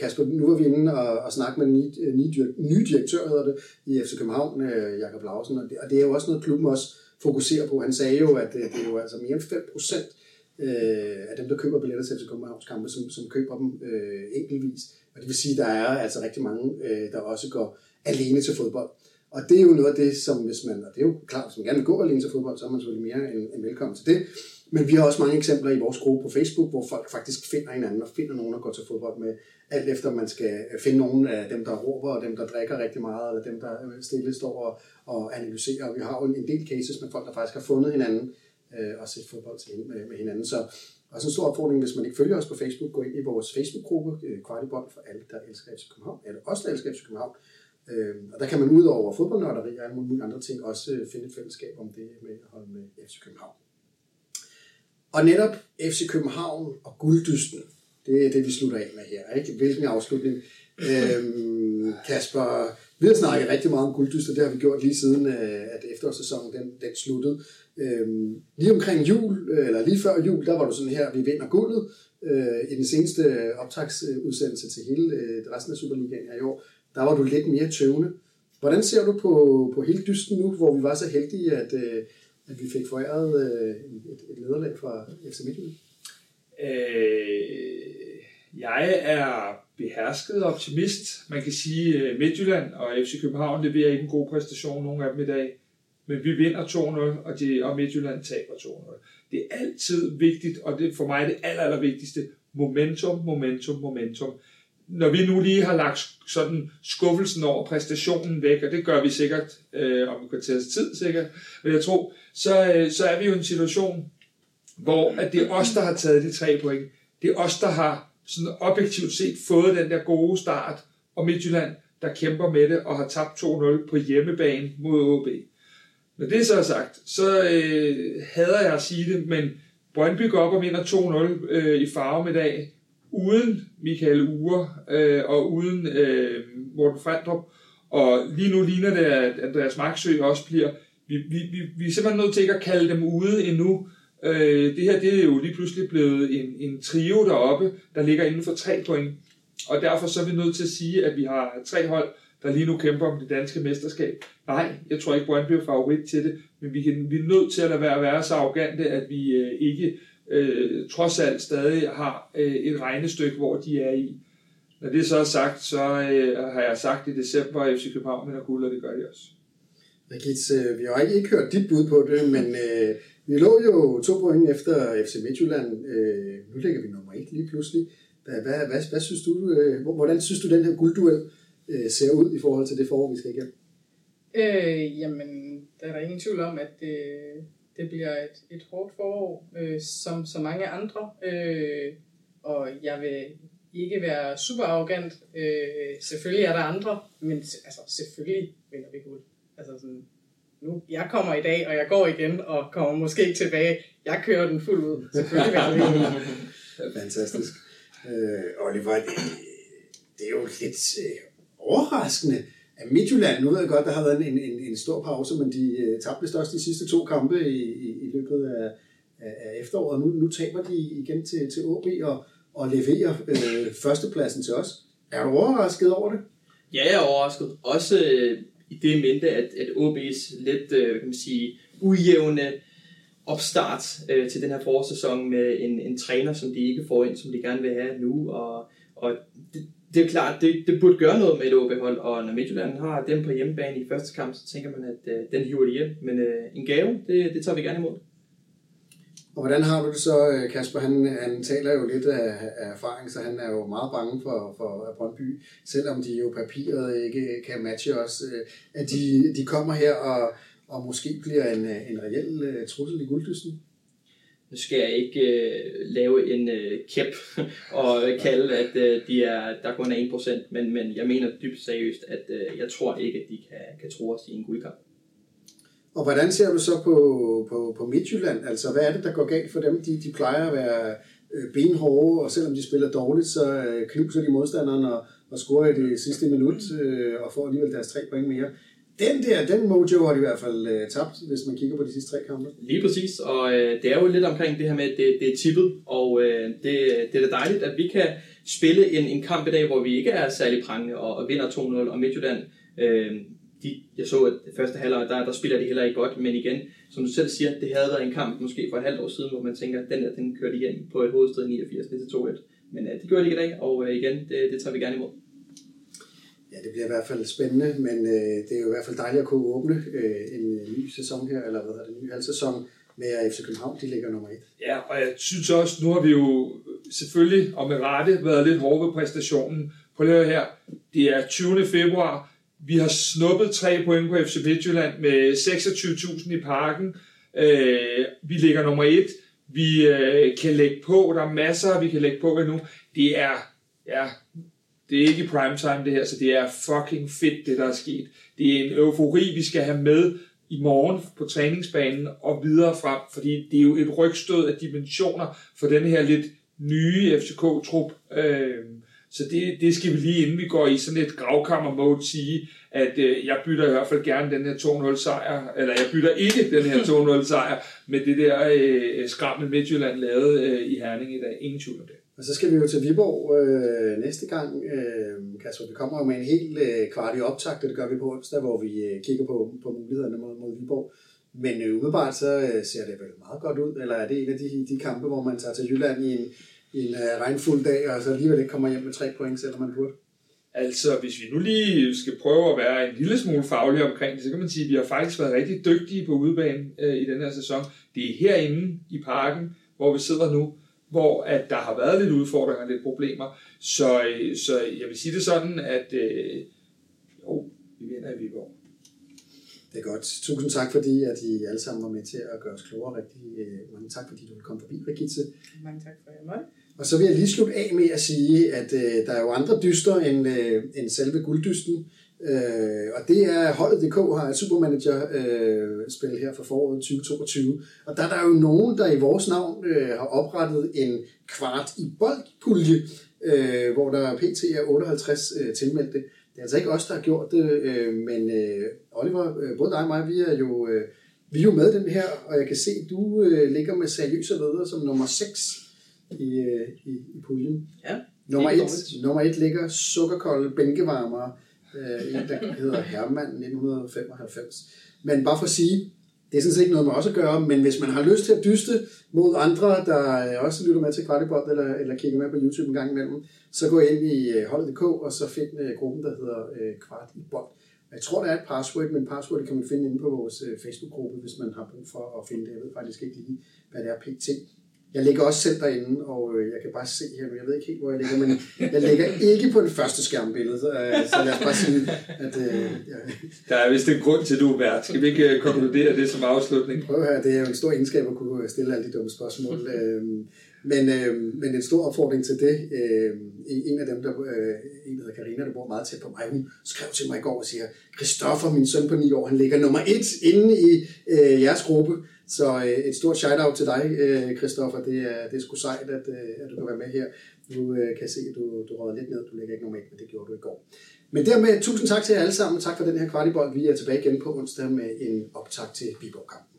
Kasper, nu var vi inde og snakke med den nye direktør, hedder det, i FC København, Jakob Lausen. Og det er jo også noget, klubben også fokuserer på. Han sagde jo, at det er jo altså mere end 5% af dem, der køber billetter til FC Københavns kampe, som køber dem enkeltvis. Og det vil sige, at der er altså rigtig mange, der også går alene til fodbold. Og det er jo noget af det, som hvis man, og det er jo klart, hvis man gerne vil gå alene til fodbold, så er man selvfølgelig mere end velkommen til det. Men vi har også mange eksempler i vores gruppe på Facebook, hvor folk faktisk finder hinanden og finder nogen, der går til fodbold med, alt efter man skal finde nogen af dem, der råber, og dem, der drikker rigtig meget, eller dem, der stille står og analyserer. Og vi har jo en del cases med folk, der faktisk har fundet hinanden og set fodbold til med hinanden. Så også en stor opfordring, hvis man ikke følger os på Facebook, gå ind i vores Facebook-gruppe, Kvartibolt, for alle, der elsker FC København, eller også der elsker FC København. Og der kan man ud over fodboldnørderi og alle mulige andre ting også finde et fællesskab om det med at holde med FC København. Og netop FC København og gulddysten, det er det, vi slutter af med her. Ikke? Hvilken afslutning. Kasper, vi har snakket rigtig meget om gulddyster, det har vi gjort lige siden, at efterårssæsonen den sluttede. Lige omkring jul, eller lige før jul, der var du sådan her, vi vinder guldet. I den seneste optagsudsendelse til hele resten af Superligaen her i år, der var du lidt mere tøvende. Hvordan ser du på hele dysten nu, hvor vi var så heldige, at vi fik foræret et nederlag fra FC Midtjylland? Jeg er behersket optimist. Man kan sige, at Midtjylland og FC København leverer ikke en god præstation nogen af dem i dag. Men vi vinder 2-0, og Midtjylland taber 2-0. Det er altid vigtigt, og det er for mig det allervigtigste. Momentum. Når vi nu lige har lagt sådan skuffelsen over præstationen væk, og det gør vi sikkert om et kvarters tid sikkert, men jeg tror, så er vi jo i en situation, hvor at det er os, der har taget de 3 point. Det er os, der har sådan objektivt set fået den der gode start, og Midtjylland, der kæmper med det og har tabt 2-0 på hjemmebane mod OB. Når det så er sagt, så hader jeg at sige det, men Brøndby går op og vinder 2-0 i Farum i dag, uden Mikael Uhre og uden Morten Frendrup. Og lige nu ligner det, at Andreas Marksøg også bliver... Vi er simpelthen nødt til ikke at kalde dem ude endnu. Det her det er jo lige pludselig blevet en trio deroppe, der ligger inden for 3 point. Og derfor så er vi nødt til at sige, at vi har 3 hold, der lige nu kæmper om det danske mesterskab. Nej, jeg tror ikke, Brøndby er favorit til det, men vi er nødt til at lade være at være så arrogante, at vi ikke trods alt stadig har et regnestykke, hvor de er i. Når det så er sagt, så har jeg sagt i december, at FC København vinder guld, og det gør de også. Regis, vi har ikke hørt dit bud på det, men vi lå jo 2 point efter FC Midtjylland. Nu ligger vi nummer 1 lige pludselig. Hvad synes du, hvordan synes du den her guldduel ser ud i forhold til det forår, vi skal igennem? Jamen, der er der ingen tvivl om, at det bliver et hårdt forår, som så mange andre. Og jeg vil ikke være super arrogant. Selvfølgelig er der andre, men altså, selvfølgelig vinder vi guld. Altså sådan, nu, jeg kommer i dag, og jeg går igen, og kommer måske ikke tilbage. Jeg kører den fuldt ud. Selvfølgelig vinder vi guld. Fantastisk. Oliver, det er jo lidt... overraskende, at Midtjylland, nu ved jeg godt, der har været en stor pause, men de tabte størst de sidste 2 kampe i løbet af efteråret. Nu taber de igen til OB og leverer førstepladsen til os. Er du overrasket over det? Ja, jeg er overrasket. Også i det mente, at OB's lidt ujævne opstart til den her forårssæson med en træner, som de ikke får ind, som de gerne vil have nu, og det er klart, det burde gøre noget med et OB-hold, og når Midtjylland har dem på hjemmebane i første kamp, så tænker man, at den hiver de hjem. Men en gave, det tager vi gerne imod. Og hvordan har du det så, Kasper? Han taler jo lidt af erfaring, så han er jo meget bange for Brøndby, selvom de jo papiret ikke kan matche os. At de kommer her og måske bliver en reel trussel i gulddysten? Nu skal jeg ikke lave en kæp og kalde, at der kun er 1%, men jeg mener dybt seriøst, at jeg tror ikke, at de kan tro os i en guldkamp. Og hvordan ser du så på Midtjylland? Altså, hvad er det, der går galt for dem? De plejer at være benhårde, og selvom de spiller dårligt, så knuser de modstanderen og scorer i det sidste minut og får alligevel deres 3 point mere. Den mojo har de i hvert fald tabt, hvis man kigger på de sidste 3 kampe. Lige præcis, og det er jo lidt omkring det her med, at det er tippet, og det er da dejligt, at vi kan spille en kamp i dag, hvor vi ikke er særlig prangende og vinder 2-0, og Midtjylland, jeg så, at det første halvår, der spiller de heller ikke godt, men igen, som du selv siger, det havde været en kamp måske for et halvt år siden, hvor man tænker, at den kørte hjem på et hovedstrid 89 til 2-1, men det gjorde de ikke i dag, og igen, det tager vi gerne imod. Ja, det bliver i hvert fald spændende, men det er jo i hvert fald dejligt at kunne åbne en ny sæson her, eller hvad hedder det, en ny halvsæson med FC København, de ligger nummer 1. Ja, og jeg synes også, nu har vi jo selvfølgelig og med rette været lidt hårde ved præstationen. Prøv lige her, det er 20. februar, vi har snuppet 3 point på FC Midtjylland med 26.000 i parken, vi ligger nummer 1, vi kan lægge på, der er masser, vi kan lægge på endnu, det er... Ja, det er ikke primetime det her, så det er fucking fedt, det der er sket. Det er en eufori, vi skal have med i morgen på træningsbanen og videre frem, fordi det er jo et rygstød af dimensioner for den her lidt nye FCK-trup. Så det skal vi lige, inden vi går i sådan et gravkammer-mode, sige, at jeg bytter i hvert fald gerne den her 2-0-sejr, eller jeg bytter ikke den her 2-0-sejr med det der skrammel Midtjylland lavede i Herning i dag. Ingen tvivl om det. Og så skal vi jo til Viborg næste gang. Kasper, vi kommer jo med en helt kvartig optakt, og det gør vi på onsdag, hvor vi kigger på mulighederne mod Viborg. Men umiddelbart så ser det vel meget godt ud, eller er det en af de kampe, hvor man tager til Jylland i en regnfuld dag, og så alligevel ikke kommer hjem med 3 point, selvom man burde? Altså, hvis vi nu lige skal prøve at være en lille smule faglige omkring det, så kan man sige, at vi har faktisk været rigtig dygtige på udebane i den her sæson. Det er herinde i parken, hvor vi sidder nu, hvor at der har været lidt udfordringer, lidt problemer. Så jeg vil sige det sådan, at vi vinder i Viborg. Det er godt. Tusind tak, fordi at I alle sammen var med til at gøre os klogere. Rigtig mange tak, fordi du kom forbi, Registe. Mange tak for jer. Og så vil jeg lige slutte af med at sige, at der er jo andre dyster end selve gulddysten. Og det er holdet.dk har et supermanager-spil her for foråret 2022. Og der er jo nogen, der i vores navn har oprettet en Kvartibolt-pulje, hvor der pt. Er 58 tilmeldte. Det er altså ikke os, der har gjort det, men Oliver, både dig og mig, vi er jo med den her, og jeg kan se, at du ligger med seriøse leder som nummer 6 i puljen. Ja, nummer 1 ligger sukkerkolde bænkevarmere, en der hedder Hermann 1995. Men bare for at sige, det er sådan set ikke noget med os at gøre, men hvis man har lyst til at dyste mod andre, der også lytter med til Kvartibolt eller kigger med på YouTube en gang imellem, så gå ind i holdet.dk og så find gruppen, der hedder Kvartibolt. Jeg tror, der er et password, men passwordet kan man finde inde på vores Facebook-gruppe, hvis man har brug for at finde det. Jeg ved faktisk ikke lige, hvad det er pt. Jeg ligger også selv derinde, og jeg kan bare se her, men jeg ved ikke helt, hvor jeg ligger, men jeg ligger ikke på det første skærmbillede, så lad os bare sige, at... Der er vist en grund til, du er vært. Skal vi ikke konkludere det som afslutning? Prøv her, det er jo en stor egenskab at kunne stille alle de dumme spørgsmål, men en stor opfordring til det. En af dem, der hedder Karina, der bor meget tæt på mig, hun skrev til mig i går og siger, Christoffer, min søn på 9 år, han ligger nummer 1 inde i jeres gruppe. Så et stort shout-out til dig, Christoffer. Det er sgu sejt, at du kan være med her. Nu kan jeg se, at du rødder lidt ned. Du ligger ikke normalt, men det gjorde du i går. Men dermed, tusind tak til jer alle sammen. Tak for den her Kvartibolt. Vi er tilbage igen på onsdag med en optakt til Viborg-kampen.